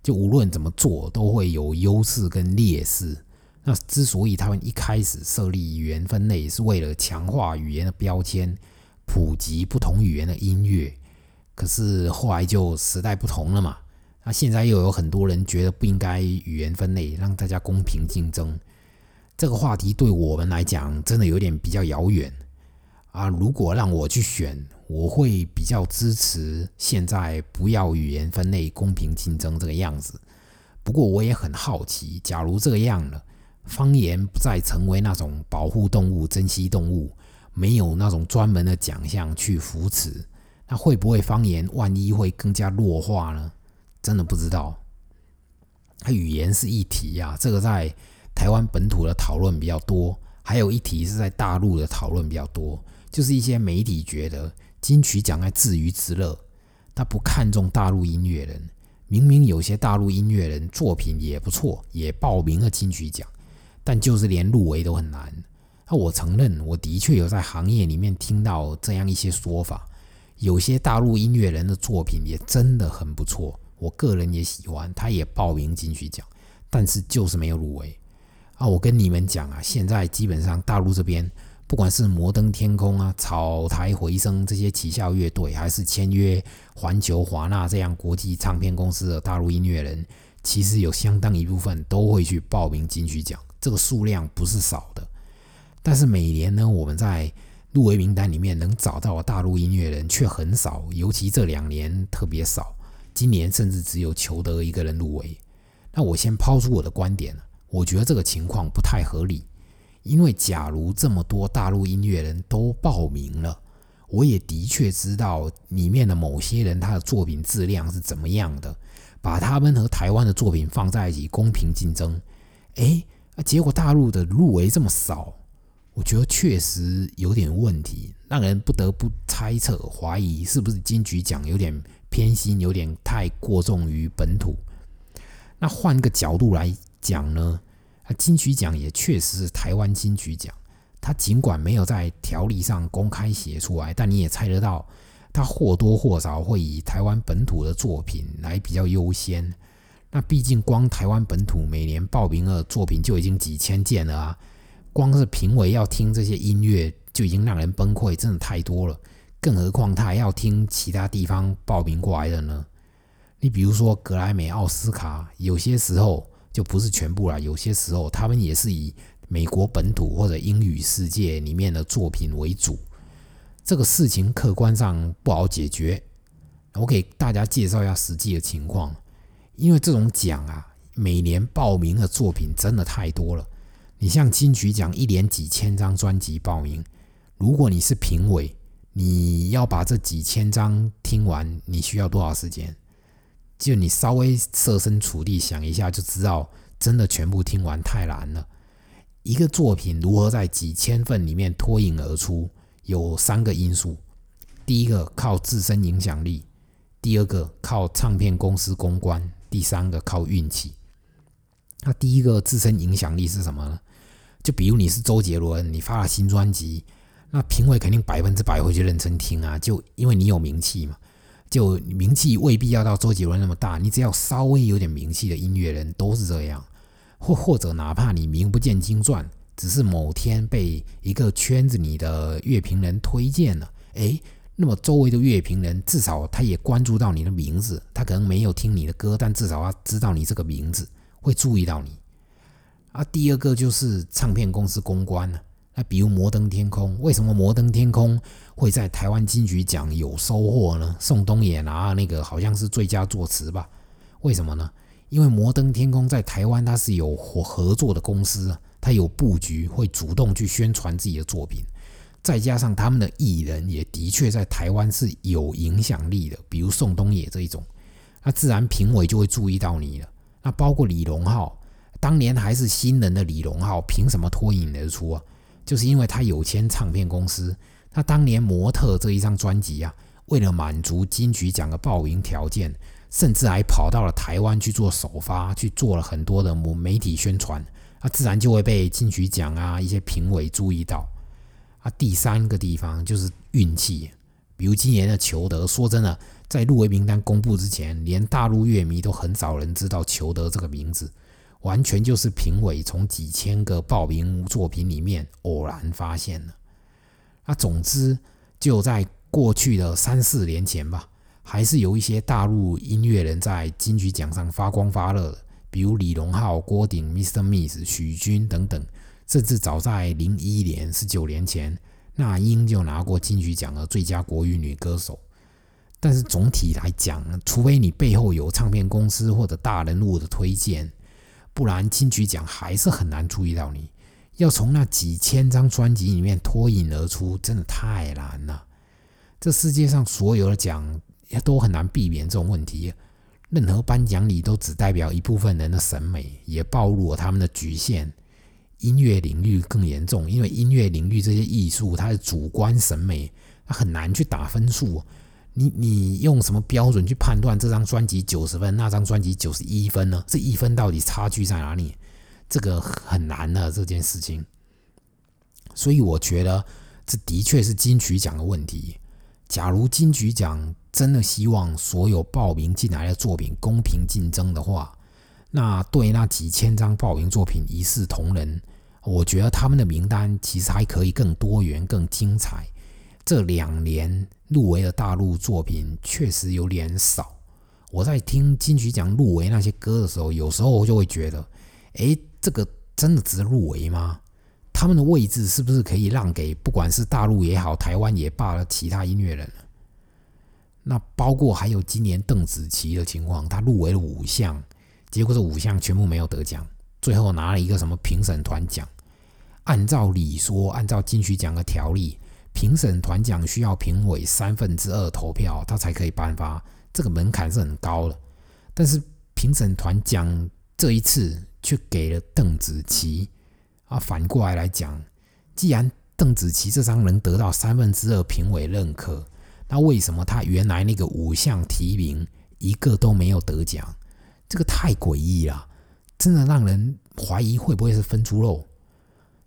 就无论怎么做都会有优势跟劣势。那之所以他们一开始设立语言分类，是为了强化语言的标签，普及不同语言的音乐，可是后来就时代不同了嘛，那现在又有很多人觉得不应该语言分类，让大家公平竞争。这个话题对我们来讲真的有点比较遥远啊！如果让我去选，我会比较支持现在不要语言分类、公平竞争这个样子。不过我也很好奇，假如这样了，方言不再成为那种保护动物、珍稀动物，没有那种专门的奖项去扶持，那会不会方言万一会更加弱化呢？真的不知道。语言是一题啊，这个在台湾本土的讨论比较多，还有一题是在大陆的讨论比较多，就是一些媒体觉得金曲奖在自娱自乐，他不看重大陆音乐人。明明有些大陆音乐人作品也不错，也报名了金曲奖，但就是连入围都很难。那我承认，我的确有在行业里面听到这样一些说法，有些大陆音乐人的作品也真的很不错，我个人也喜欢，他也报名金曲奖，但是就是没有入围啊！我跟你们讲啊，现在基本上大陆这边，不管是摩登天空啊、草台回声这些旗下乐队，还是签约环球、华纳这样国际唱片公司的大陆音乐人，其实有相当一部分都会去报名金曲奖，这个数量不是少的。但是每年呢，我们在入围名单里面能找到的大陆音乐人却很少，尤其这两年特别少，今年甚至只有裘德一个人入围。那我先抛出我的观点，我觉得这个情况不太合理，因为假如这么多大陆音乐人都报名了，我也的确知道里面的某些人他的作品质量是怎么样的，把他们和台湾的作品放在一起公平竞争，结果大陆的入围这么少，我觉得确实有点问题，让人不得不猜测怀疑是不是金曲奖有点偏心，有点太过重于本土。那换个角度来讲呢，金曲奖也确实是台湾金曲奖，它尽管没有在条例上公开写出来，但你也猜得到它或多或少会以台湾本土的作品来比较优先。那毕竟光台湾本土每年报名的作品就已经几千件了啊，光是评委要听这些音乐就已经让人崩溃，真的太多了，更何况他还要听其他地方报名过来的呢。你比如说格莱美、奥斯卡，有些时候就不是全部啦，有些时候他们也是以美国本土或者英语世界里面的作品为主，这个事情客观上不好解决。我给大家介绍一下实际的情况，因为这种奖啊，每年报名的作品真的太多了。你像金曲奖一年几千张专辑报名，如果你是评委，你要把这几千张听完，你需要多少时间？就你稍微设身处地想一下就知道，真的全部听完太难了。一个作品如何在几千份里面脱颖而出，有三个因素：第一个靠自身影响力，第二个靠唱片公司公关，第三个靠运气。那第一个自身影响力是什么呢？就比如你是周杰伦，你发了新专辑，那评委肯定100%会去认真听啊，就因为你有名气嘛。就名气未必要到周杰伦那么大，你只要稍微有点名气的音乐人都是这样，或者哪怕你名不见经传，只是某天被一个圈子里的乐评人推荐了，那么周围的乐评人至少他也关注到你的名字，他可能没有听你的歌，但至少他知道你这个名字，会注意到你啊。第二个就是唱片公司公关了。那比如摩登天空，为什么摩登天空会在台湾金曲奖有收获呢？宋冬野拿那个好像是最佳作词吧？为什么呢？因为摩登天空在台湾它是有合作的公司，它有布局，会主动去宣传自己的作品，再加上他们的艺人也的确在台湾是有影响力的，比如宋冬野这一种，那自然评委就会注意到你了。那包括李荣浩，当年还是新人的李荣浩，凭什么脱颖而出啊？就是因为他有签唱片公司，他当年模特这一张专辑啊，为了满足金曲奖的报名条件，甚至还跑到了台湾去做首发，去做了很多的媒体宣传，自然就会被金曲奖啊一些评委注意到。第三个地方就是运气，比如今年的裘德，说真的，在入围名单公布之前，连大陆乐迷都很少人知道裘德这个名字。完全就是评委从几千个报名作品里面偶然发现了。那总之，就在过去的3-4年前吧，还是有一些大陆音乐人在金曲奖上发光发热的，比如李荣浩、郭顶、Mr. Miss、许君等等。甚至早在2011年19年前，那英就拿过金曲奖的最佳国语女歌手。但是总体来讲，除非你背后有唱片公司或者大人物的推荐，不然金曲奖还是很难注意到你，要从那几千张专辑里面脱颖而出，真的太难了。这世界上所有的奖都很难避免这种问题，任何颁奖礼都只代表一部分人的审美，也暴露了他们的局限。音乐领域更严重，因为音乐领域这些艺术它是主观审美，它很难去打分数。你用什么标准去判断这张专辑90分，那张专辑91分呢？这1分到底差距在哪里？这个很难的这件事情。所以我觉得这的确是金曲奖的问题。假如金曲奖真的希望所有报名进来的作品公平竞争的话，那对那几千张报名作品一视同仁，我觉得他们的名单其实还可以更多元更精彩。这2年入围的大陆作品确实有点少，我在听金曲奖入围那些歌的时候，有时候我就会觉得这个真的值得入围吗？他们的位置是不是可以让给不管是大陆也好台湾也罢的其他音乐人？那包括还有今年邓紫棋的情况，她入围了5项，结果这5项全部没有得奖，最后拿了一个什么评审团奖。按照理说，按照金曲奖的条例，评审团奖需要评委2/3投票他才可以颁发，这个门槛是很高的。但是评审团奖这一次却给了邓紫棋啊，反过来讲，既然邓紫棋这张能得到2/3评委认可，那为什么他原来那个5项提名一个都没有得奖？这个太诡异了，真的让人怀疑会不会是分猪肉。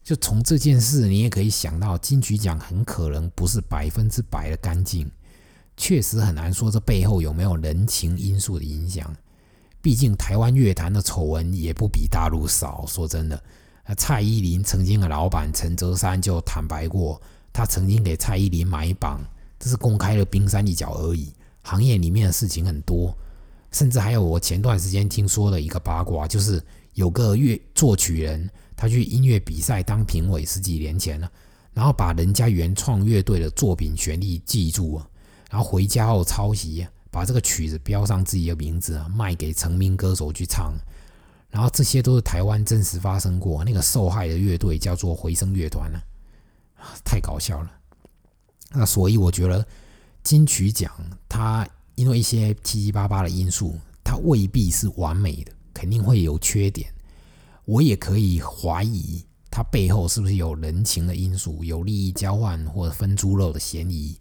就从这件事你也可以想到，金曲奖很可能不是100%的干净，确实很难说这背后有没有人情因素的影响。毕竟台湾乐坛的丑闻也不比大陆少，说真的，蔡依林曾经的老板陈哲山就坦白过，他曾经给蔡依林买榜，这是公开的冰山一角而已，行业里面的事情很多。甚至还有我前段时间听说的一个八卦，就是有个作曲人，他去音乐比赛当评委十几年前了，然后把人家原创乐队的作品旋律记住了，然后回家后抄袭，把这个曲子标上自己的名字，卖给成名歌手去唱。然后这些都是台湾真实发生过，那个受害的乐队叫做回声乐团了，太搞笑了。那所以我觉得金曲奖它因为一些七七八八的因素，它未必是完美的，肯定会有缺点。我也可以怀疑它背后是不是有人情的因素，有利益交换或者分猪肉的嫌疑。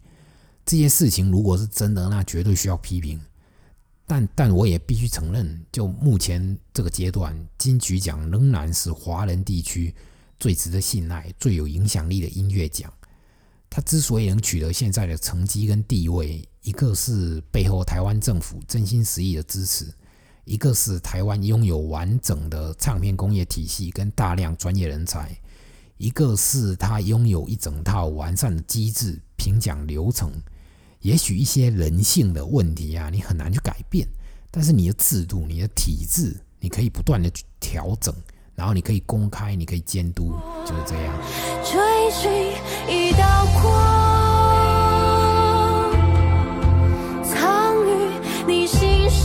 这些事情如果是真的，那绝对需要批评。但我也必须承认，就目前这个阶段，金曲奖仍然是华人地区最值得信赖、最有影响力的音乐奖。它之所以能取得现在的成绩跟地位，一个是背后台湾政府真心实意的支持，一个是台湾拥有完整的唱片工业体系跟大量专业人才，一个是它拥有一整套完善的机制、评奖流程。也许一些人性的问题啊，你很难去改变，但是你的制度、你的体制，你可以不断的去调整，然后你可以公开，你可以监督，就是这样。追寻一道光，藏于你心上，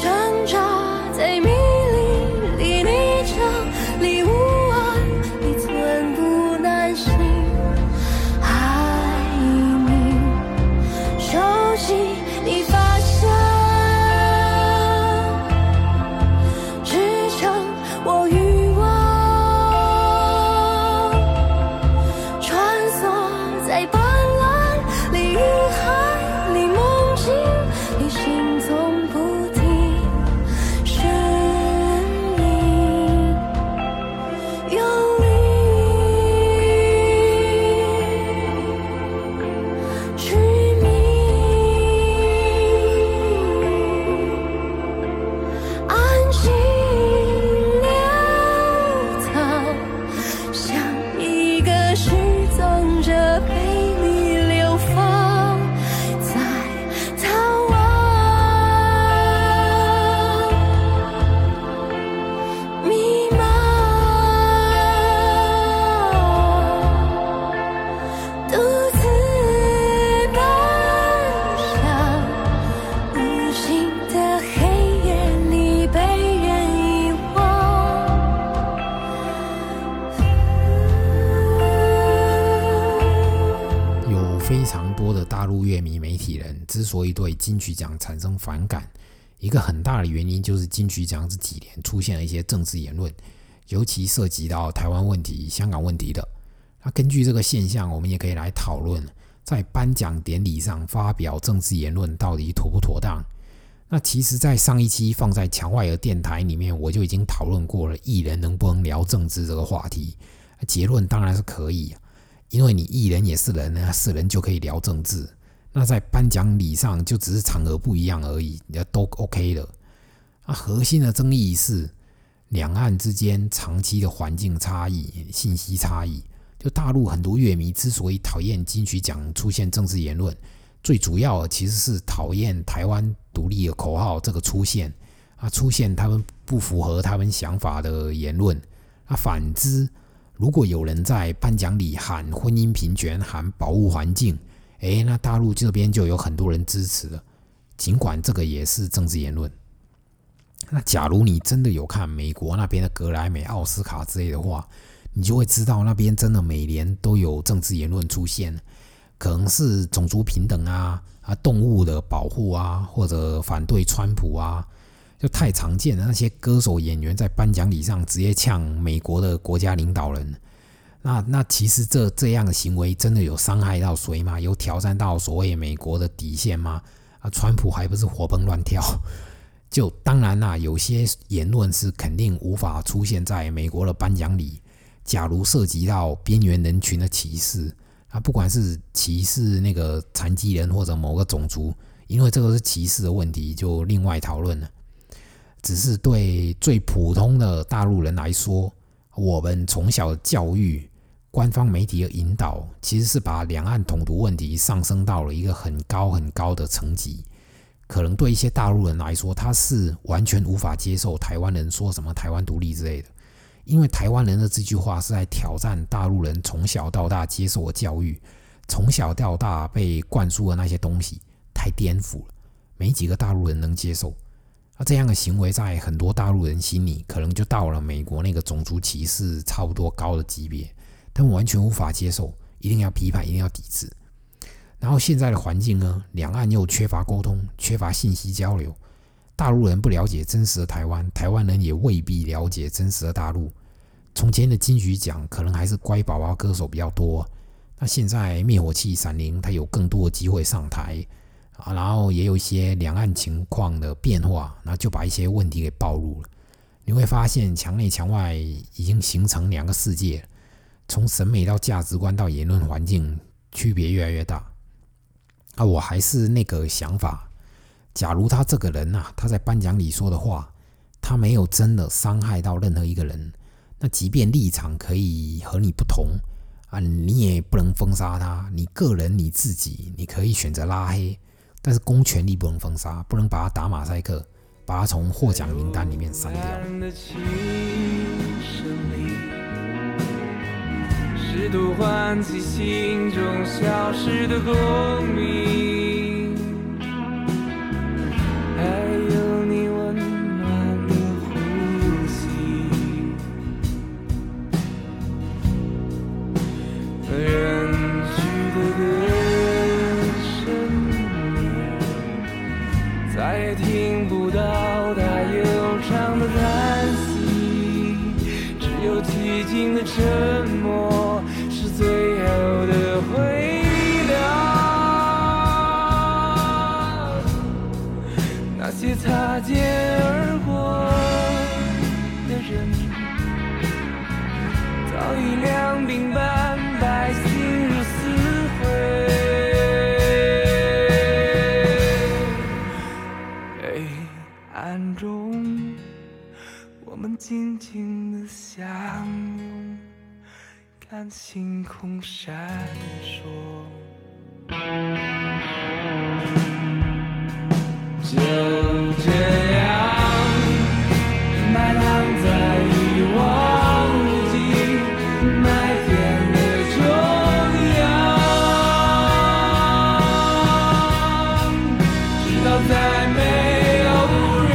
挣扎在迷离里你长，离无岸，你寸步难行。你发香支撑我欲望，穿梭在斑斓里，银海里梦境，你心从不停身影有你去。非常多的大陆乐迷媒体人之所以对金曲奖产生反感，一个很大的原因就是金曲奖这几年出现了一些政治言论，尤其涉及到台湾问题、香港问题的。根据这个现象，我们也可以来讨论在颁奖典礼上发表政治言论到底妥不妥当。那其实在上一期放在墙外的电台里面，我就已经讨论过了艺人能不能聊政治这个话题，结论当然是可以，因为你艺人也是人啊，是人就可以聊政治，那在颁奖礼上就只是场合不一样而已，都 OK 了。核心的争议是两岸之间长期的环境差异、信息差异。就大陆很多乐迷之所以讨厌金曲奖出现政治言论，最主要的其实是讨厌台湾独立的口号这个出现，出现他们不符合他们想法的言论。反之，如果有人在颁奖礼喊婚姻平权、喊保护环境，那大陆这边就有很多人支持了，尽管这个也是政治言论。那假如你真的有看美国那边的格莱美、奥斯卡之类的话，你就会知道那边真的每年都有政治言论出现，可能是种族平等啊动物的保护啊，或者反对川普啊，就太常见了。那些歌手演员在颁奖礼上直接呛美国的国家领导人，那其实这样的行为真的有伤害到谁吗？有挑战到所谓美国的底线吗？川普还不是活蹦乱跳。就当然啦，有些言论是肯定无法出现在美国的颁奖礼。假如涉及到边缘人群的歧视，不管是歧视那个残疾人或者某个种族，因为这个是歧视的问题，就另外讨论了。只是对最普通的大陆人来说，我们从小的教育、官方媒体的引导，其实是把两岸统独问题上升到了一个很高很高的层级。可能对一些大陆人来说，他是完全无法接受台湾人说什么台湾独立之类的，因为台湾人的这句话是在挑战大陆人从小到大接受的教育，从小到大被灌输的那些东西太颠覆了，没几个大陆人能接受。这样的行为在很多大陆人心里可能就到了美国那个种族歧视差不多高的级别，他们完全无法接受，一定要批判，一定要抵制。然后现在的环境呢，两岸又缺乏沟通，缺乏信息交流，大陆人不了解真实的台湾，台湾人也未必了解真实的大陆。从前的金曲奖可能还是乖宝宝歌手比较多，那现在灭火器、闪灵它有更多的机会上台，然后也有一些两岸情况的变化，那就把一些问题给暴露了。你会发现墙内墙外已经形成两个世界，从审美到价值观到言论环境，区别越来越大。我还是那个想法，假如他这个人他在颁奖礼说的话，他没有真的伤害到任何一个人，那即便立场可以和你不同你也不能封杀他。你个人你自己你可以选择拉黑，但是公权力不能封杀，不能把他打马赛克，把他从获奖名单里面删掉。试图唤起心中消失的共鸣，还有你温暖的呼吸，和人去的歌声，再也听不到他悠长的叹息，只有寂静的沉默。最后的回答，那些擦肩而过的人，早已两鬓斑白，心如死灰。黑暗中，我们静静的相拥。看星空闪烁，就这样埋藏在一望无际麦田的中央，直到在没有人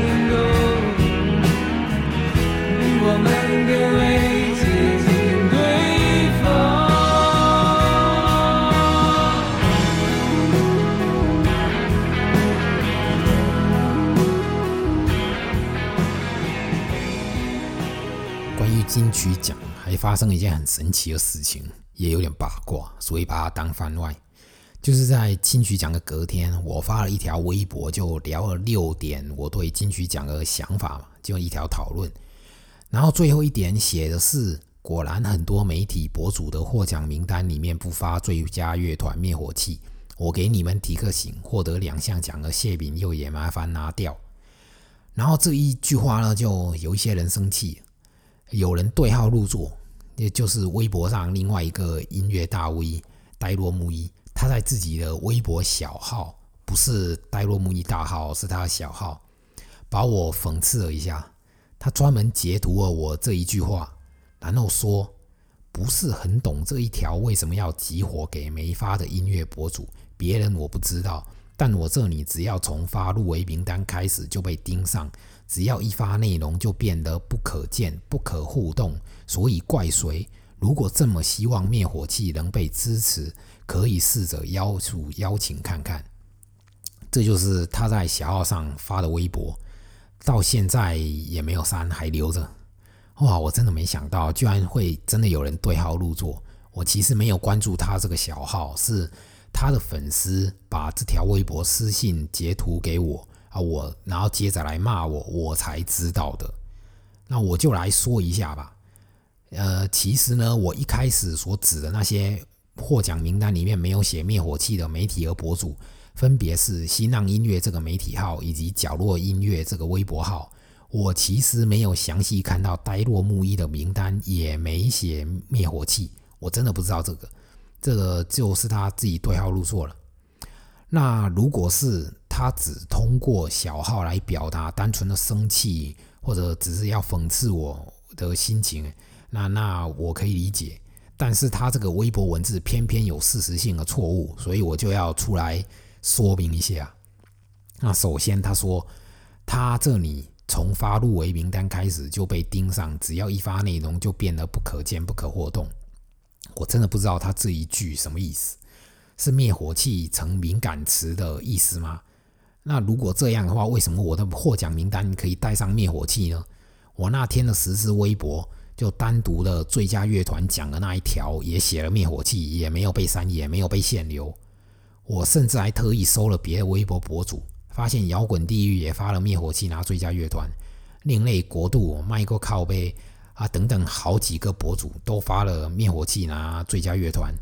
能够与我们更为金曲奖还发生一件很神奇的事情，也有点八卦，所以把它当番外。就是在金曲奖的隔天，我发了一条微博，就聊了6点我对金曲奖的想法嘛，就一条讨论。然后最后一点写的是，果然很多媒体博主的获奖名单里面不发最佳乐团灭火器，我给你们提个醒，获得2项奖的谢炳佑也麻烦拿掉。然后这一句话呢，就有一些人生气，有人对号入座，也就是微博上另外一个音乐大 V 呆若木一，他在自己的微博小号，不是呆若木一大号，是他的小号，把我讽刺了一下。他专门截图了我这一句话，然后说不是很懂这一条为什么要集火给没发的音乐博主，别人我不知道，但我这里只要从发入围名单开始就被盯上，只要一发内容就变得不可见不可互动，所以怪谁？如果这么希望灭火器能被支持，可以试着邀请看看。这就是他在小号上发的微博，到现在也没有删，还留着。哇，我真的没想到居然会真的有人对号入座。我其实没有关注他这个小号，是他的粉丝把这条微博私信截图给我啊，我然后接着来骂我，我才知道的。那我就来说一下吧。其实呢，我一开始所指的那些获奖名单里面没有写灭火器的媒体和博主，分别是新浪音乐这个媒体号以及角落音乐这个微博号。我其实没有详细看到呆若木一的名单，也没写灭火器，我真的不知道这个。这个就是他自己对号入座了。那如果是他只通过小号来表达单纯的生气，或者只是要讽刺我的心情，那我可以理解。但是他这个微博文字偏偏有事实性的错误，所以我就要出来说明一下。那首先他说，他这里从发入围名单开始就被盯上，只要一发内容就变得不可见不可互动。我真的不知道他这一句什么意思，是灭火器成敏感词的意思吗？那如果这样的话，为什么我的获奖名单可以带上灭火器呢？我那天的实时微博就单独的最佳乐团奖的那一条也写了灭火器，也没有被删，也没有被限流。我甚至还特意搜了别的微博博主，发现摇滚地狱也发了灭火器拿最佳乐团，另类国度麦克靠背啊，等等好几个博主都发了灭火器拿最佳乐团，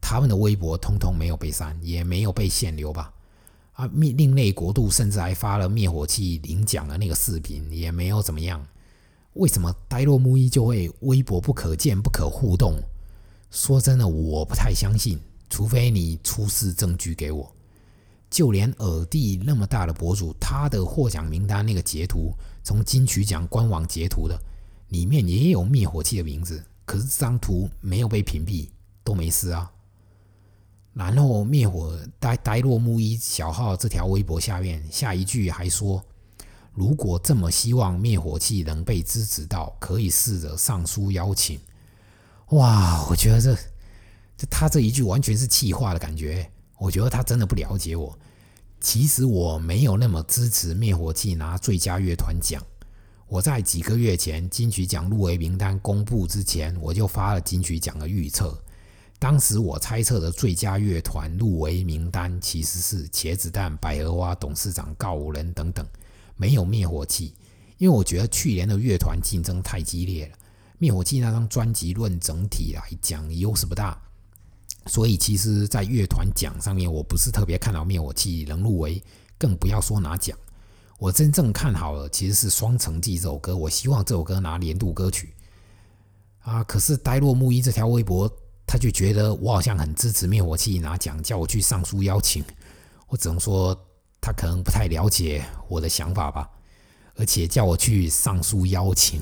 他们的微博通通没有被删，也没有被限流吧。啊，另类国度甚至还发了灭火器领奖的那个视频，也没有怎么样。为什么呆若木一就会微博不可见不可互动？说真的，我不太相信，除非你出示证据给我。就连耳地那么大的博主，他的获奖名单那个截图，从金曲奖官网截图的里面也有灭火器的名字，可是这张图没有被屏蔽，都没事啊。然后呆若木一小号这条微博下面下一句还说，如果这么希望灭火器能被支持到，可以试着上书邀请。哇，我觉得他这一句完全是气话的感觉，我觉得他真的不了解我。其实我没有那么支持灭火器拿最佳乐团奖。我在几个月前金曲奖入围名单公布之前，我就发了金曲奖的预测。当时我猜测的最佳乐团入围名单其实是茄子蛋、百合花、董事长、告五人等等，没有灭火器，因为我觉得去年的乐团竞争太激烈了，灭火器那张专辑论整体来讲优势不大，所以其实在乐团奖上面我不是特别看好灭火器能入围，更不要说拿奖。我真正看好的其实是《双城记》这首歌，我希望这首歌拿年度歌曲啊。可是呆若木一这条微博，他就觉得我好像很支持灭火器拿奖，叫我去上书邀请。我只能说他可能不太了解我的想法吧，而且叫我去上书邀请，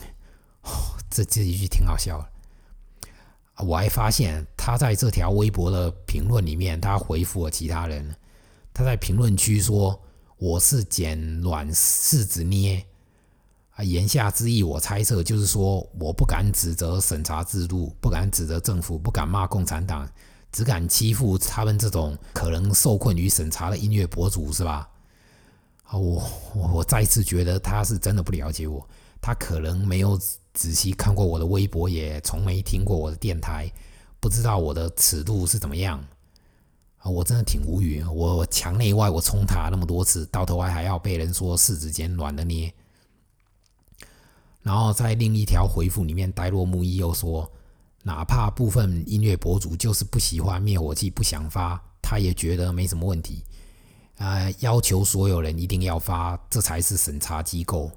这一句挺好笑的。我还发现他在这条微博的评论里面，他回复了其他人，他在评论区说我是捡软柿子捏啊，言下之意我猜测就是说，我不敢指责审查制度，不敢指责政府，不敢骂共产党，只敢欺负他们这种可能受困于审查的音乐博主，是吧？啊，我再次觉得他是真的不了解我，他可能没有仔细看过我的微博，也从没听过我的电台，不知道我的尺度是怎么样。我真的挺无语，我墙内外我冲塔那么多次，到头来还要被人说四指间软的捏。然后在另一条回复里面，呆若木一又说，哪怕部分音乐博主就是不喜欢灭火器不想发，他也觉得没什么问题，要求所有人一定要发，这才是审查机构。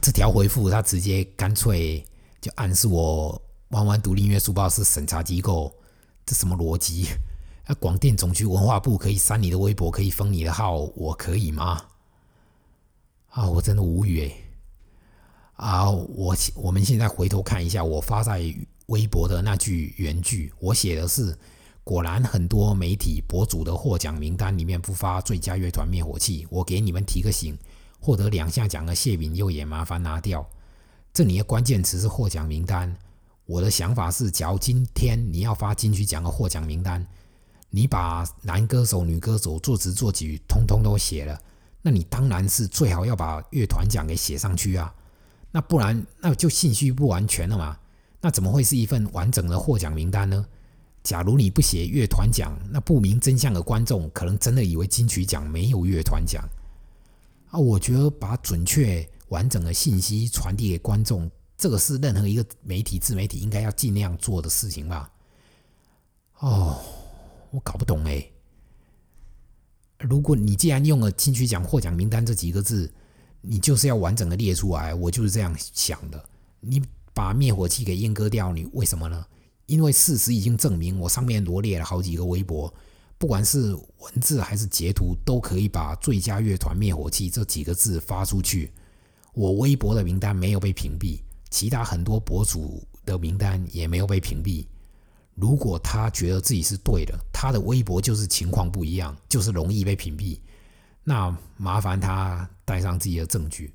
这条回复他直接干脆就暗示我弯弯独立音乐书报是审查机构，这什么逻辑？广电总局文化部可以删你的微博，可以封你的号，我可以吗？我真的无语耶。我们现在回头看一下我发在微博的那句原句，我写的是，果然很多媒体博主的获奖名单里面不发最佳乐团灭火器，我给你们提个醒，获得2项奖的谢敏佑也麻烦拿掉。这里的关键词是获奖名单。我的想法是，假如今天你要发金曲奖的获奖名单，你把男歌手、女歌手、作词作曲通通都写了，那你当然是最好要把乐团奖给写上去啊，那不然那就信息不完全了嘛，那怎么会是一份完整的获奖名单呢？假如你不写乐团奖，那不明真相的观众可能真的以为金曲奖没有乐团奖。我觉得把准确完整的信息传递给观众，这个是任何一个媒体自媒体应该要尽量做的事情吧。我搞不懂欸。如果你既然用了金曲奖获奖名单这几个字，你就是要完整的列出来，我就是这样想的。你把灭火器给阉割掉，你为什么呢？因为事实已经证明，我上面罗列了好几个微博，不管是文字还是截图，都可以把最佳乐团灭火器这几个字发出去。我微博的名单没有被屏蔽，其他很多博主的名单也没有被屏蔽。如果他觉得自己是对的，他的微博就是情况不一样，就是容易被屏蔽，那麻烦他带上自己的证据。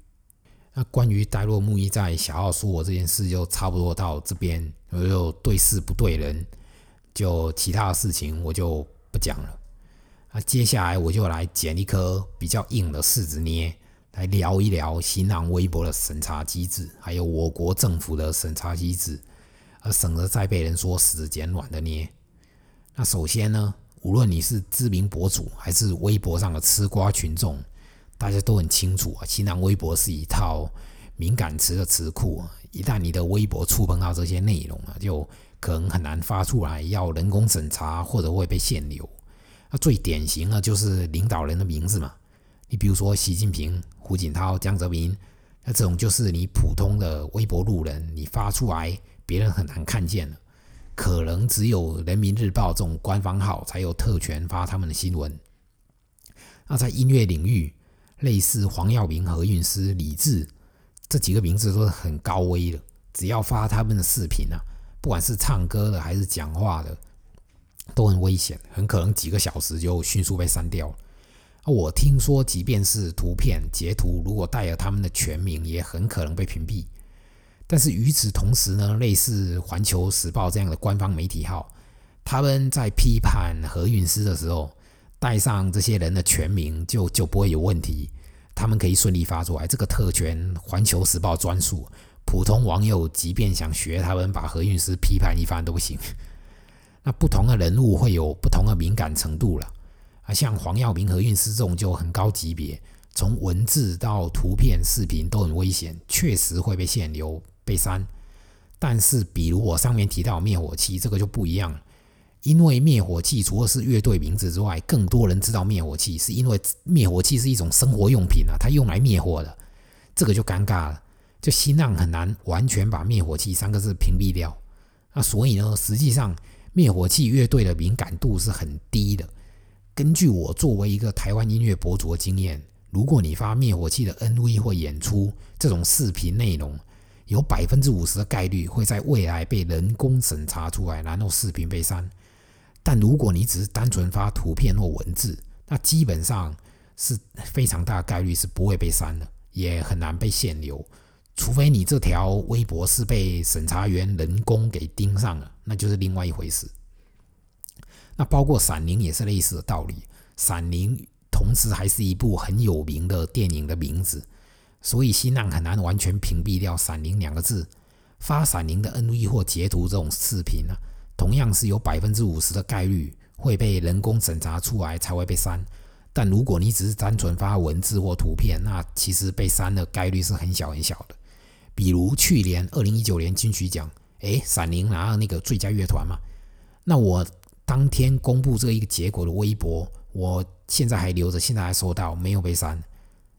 那关于呆若木一在小号说我这件事就差不多到这边，我就对事不对人，就其他的事情我就不讲了。接下来我就来捡一颗比较硬的柿子捏，来聊一聊新浪微博的审查机制，还有我国政府的审查机制，省得再被人说死子捡软的捏。那首先呢，无论你是知名博主还是微博上的吃瓜群众，大家都很清楚新浪微博是一套敏感词的词库，一旦你的微博触碰到这些内容就可能很难发出来，要人工审查或者会被限流。最典型的就是领导人的名字嘛，你比如说习近平、胡锦涛、江泽民，那这种就是你普通的微博路人，你发出来别人很难看见了，可能只有人民日报这种官方号才有特权发他们的新闻。那在音乐领域，类似黄耀明、何韵诗、李志这几个名字都是很高危的，只要发他们的视频不管是唱歌的还是讲话的，都很危险，很可能几个小时就迅速被删掉了。我听说即便是图片截图，如果带有他们的全名也很可能被屏蔽。但是与此同时呢，类似环球时报这样的官方媒体号，他们在批判何韵诗的时候带上这些人的全名就不会有问题，他们可以顺利发出来，这个特权环球时报专属，普通网友即便想学他们把何韵诗批判一番都不行。那不同的人物会有不同的敏感程度了，像黄耀明、何韵诗这种就很高级别，从文字到图片、视频都很危险，确实会被限流、被删。但是比如我上面提到灭火器，这个就不一样了，因为灭火器除了是乐队名字之外，更多人知道灭火器是因为灭火器是一种生活用品它用来灭火的，这个就尴尬了，就新浪很难完全把灭火器三个字屏蔽掉。那所以呢，实际上灭火器乐队的敏感度是很低的。根据我作为一个台湾音乐博主的经验，如果你发灭火器的 MV 或演出这种视频内容，有 50% 的概率会在未来被人工审查出来，然后视频被删。但如果你只是单纯发图片或文字，那基本上是非常大的概率是不会被删的，也很难被限流，除非你这条微博是被审查员人工给盯上了，那就是另外一回事。那包括闪灵也是类似的道理，闪灵同时还是一部很有名的电影的名字，所以新浪很难完全屏蔽掉闪灵两个字。发闪灵的 MV 或截图这种视频同样是有 50% 的概率会被人工审查出来才会被删。但如果你只是单纯发文字或图片，那其实被删的概率是很小很小的。比如去年2019年金曲奖，闪灵拿了那个最佳乐团嘛，那我当天公布这一个结果的微博，我现在还留着，现在还收到，没有被删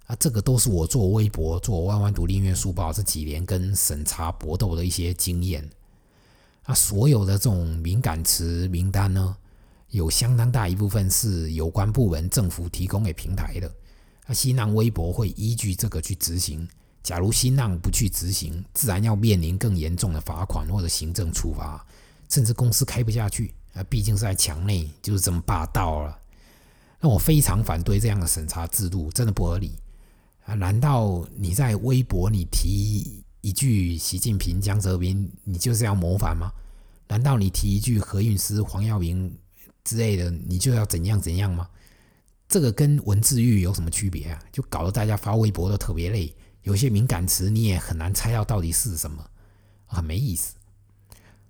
啊。这个都是我做微博、做万万独立音乐书报这几年跟审查搏斗的一些经验啊。所有的这种敏感词名单呢，有相当大一部分是有关部门、政府提供给平台的。新浪微博会依据这个去执行，假如新浪不去执行，自然要面临更严重的罚款或者行政处罚，甚至公司开不下去啊。毕竟是在墙内，就是这么霸道了。那我非常反对这样的审查制度，真的不合理啊！难道你在微博你提一句习近平、江泽民，你就是要谋反吗？难道你提一句何韵诗、黄耀明之类的，你就要怎样怎样吗？这个跟文字狱有什么区别啊？就搞得大家发微博都特别累，有些敏感词你也很难猜到到底是什么，很没意思。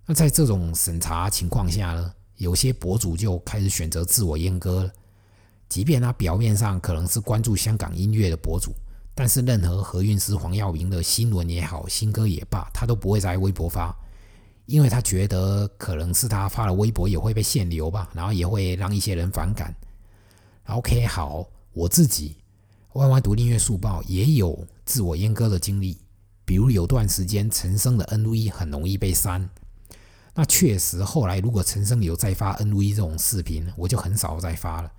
那在这种审查情况下呢，有些博主就开始选择自我阉割了。即便他表面上可能是关注香港音乐的博主，但是任何何韵诗、黄耀明的新闻也好、新歌也罢，他都不会在微博发。因为他觉得可能是他发了微博也会被限流吧，然后也会让一些人反感。OK， 好，我自己万万独立音乐速报也有自我阉割的经历。比如有段时间陈升的 MV 很容易被删，那确实后来如果陈升有再发 MV 这种视频，我就很少再发了。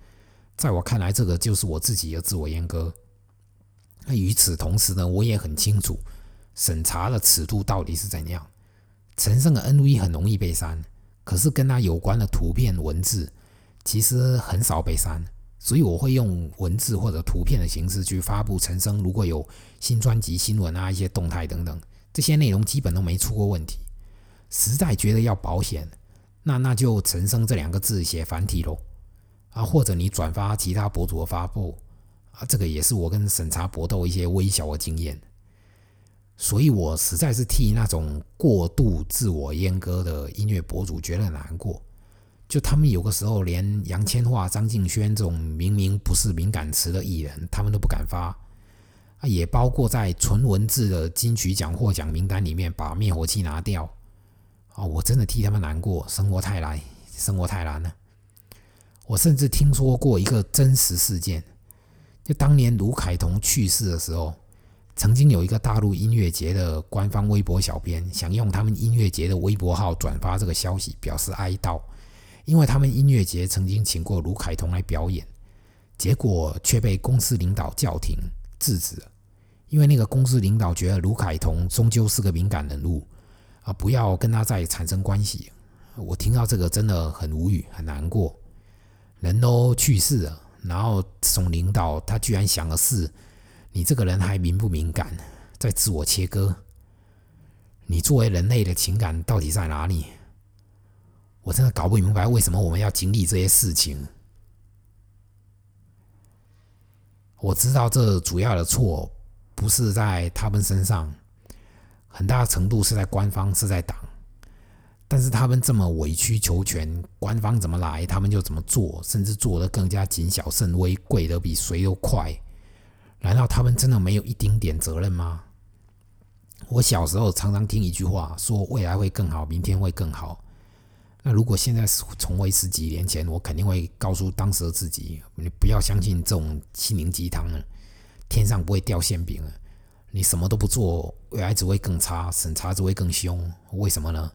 在我看来，这个就是我自己的自我阉割。那与此同时呢，我也很清楚审查的尺度到底是怎样。陈升的 MV 很容易被删，可是跟他有关的图片、文字其实很少被删，所以我会用文字或者图片的形式去发布陈升如果有新专辑、新闻啊、一些动态等等，这些内容基本都没出过问题。实在觉得要保险，那就陈升这两个字写繁体咯啊，或者你转发其他博主的发布啊，这个也是我跟审查搏斗一些微小的经验。所以我实在是替那种过度自我阉割的音乐博主觉得难过，就他们有个时候连杨千嬅、张敬轩这种明明不是敏感词的艺人他们都不敢发啊，也包括在纯文字的金曲奖获奖名单里面把灭火器拿掉啊，我真的替他们难过，生活太难了。我甚至听说过一个真实事件，就当年卢凯彤去世的时候，曾经有一个大陆音乐节的官方微博小编想用他们音乐节的微博号转发这个消息表示哀悼，因为他们音乐节曾经请过卢凯彤来表演，结果却被公司领导叫停制止了。因为那个公司领导觉得卢凯彤终究是个敏感人物啊，不要跟他再产生关系。我听到这个真的很无语，很难过。人都去世了，然后这种领导他居然想的是你这个人还敏不敏感，在自我切割，你作为人类的情感到底在哪里？我真的搞不明白为什么我们要经历这些事情。我知道这主要的错不是在他们身上，很大程度是在官方，是在党，但是他们这么委曲求全，官方怎么来他们就怎么做，甚至做得更加谨小慎微，跪得比谁都快。难道他们真的没有一丁点责任吗？我小时候常常听一句话，说未来会更好，明天会更好。那如果现在重回十几年前，我肯定会告诉当时的自己，你不要相信这种心灵鸡汤了，天上不会掉馅饼了，你什么都不做，未来只会更差，审查只会更凶。为什么呢？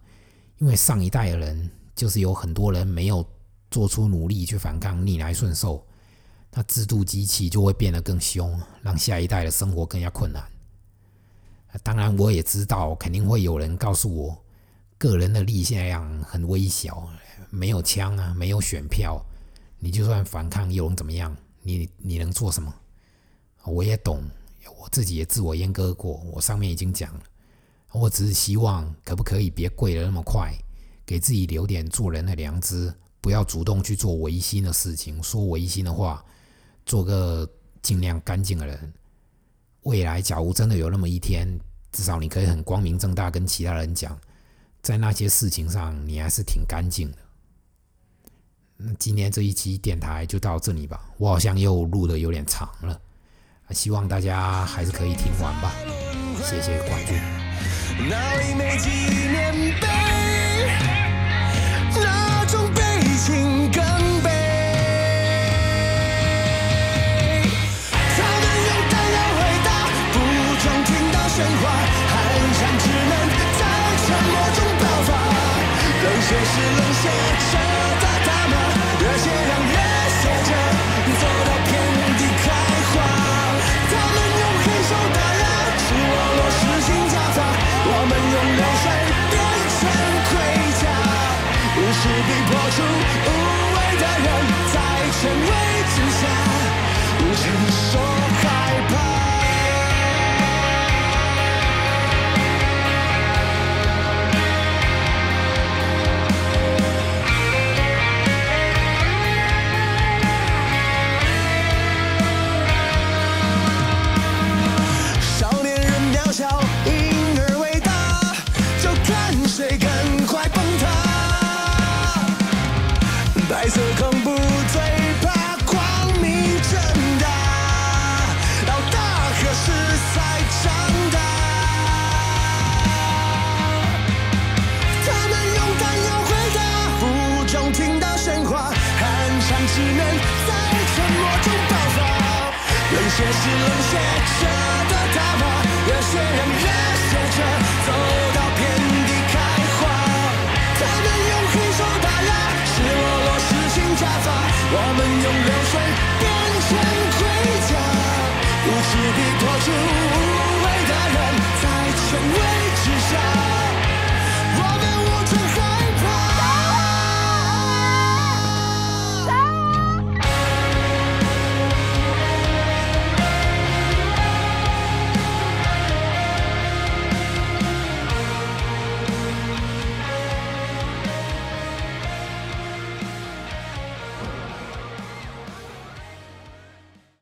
因为上一代的人，就是有很多人没有做出努力去反抗，逆来顺受，那制度机器就会变得更凶，让下一代的生活更加困难。当然我也知道肯定会有人告诉我个人的力量很微小，没有枪啊，没有选票，你就算反抗又能怎么样？你能做什么？我也懂，我自己也自我阉割过，我上面已经讲了。我只是希望可不可以别跪得那么快，给自己留点做人的良知，不要主动去做违心的事情，说违心的话，做个尽量干净的人。未来假如真的有那么一天，至少你可以很光明正大跟其他人讲，在那些事情上你还是挺干净的。今天这一期电台就到这里吧，我好像又录得有点长了，希望大家还是可以听完吧，谢谢关注。那一枚纪念碑，那种悲情更悲，草根用弹药回答，不曾听到喧哗，寒蝉只能在沉默中爆发，冷血是冷血，扯大大麻，热血让热血着走到遍地开花，他们用黑手打压，赤裸裸实行家法，我们用流水变成盔甲，无视逼迫出无畏的人，在权威之下无情说害怕。是逼迫出无畏的人，在权威之下。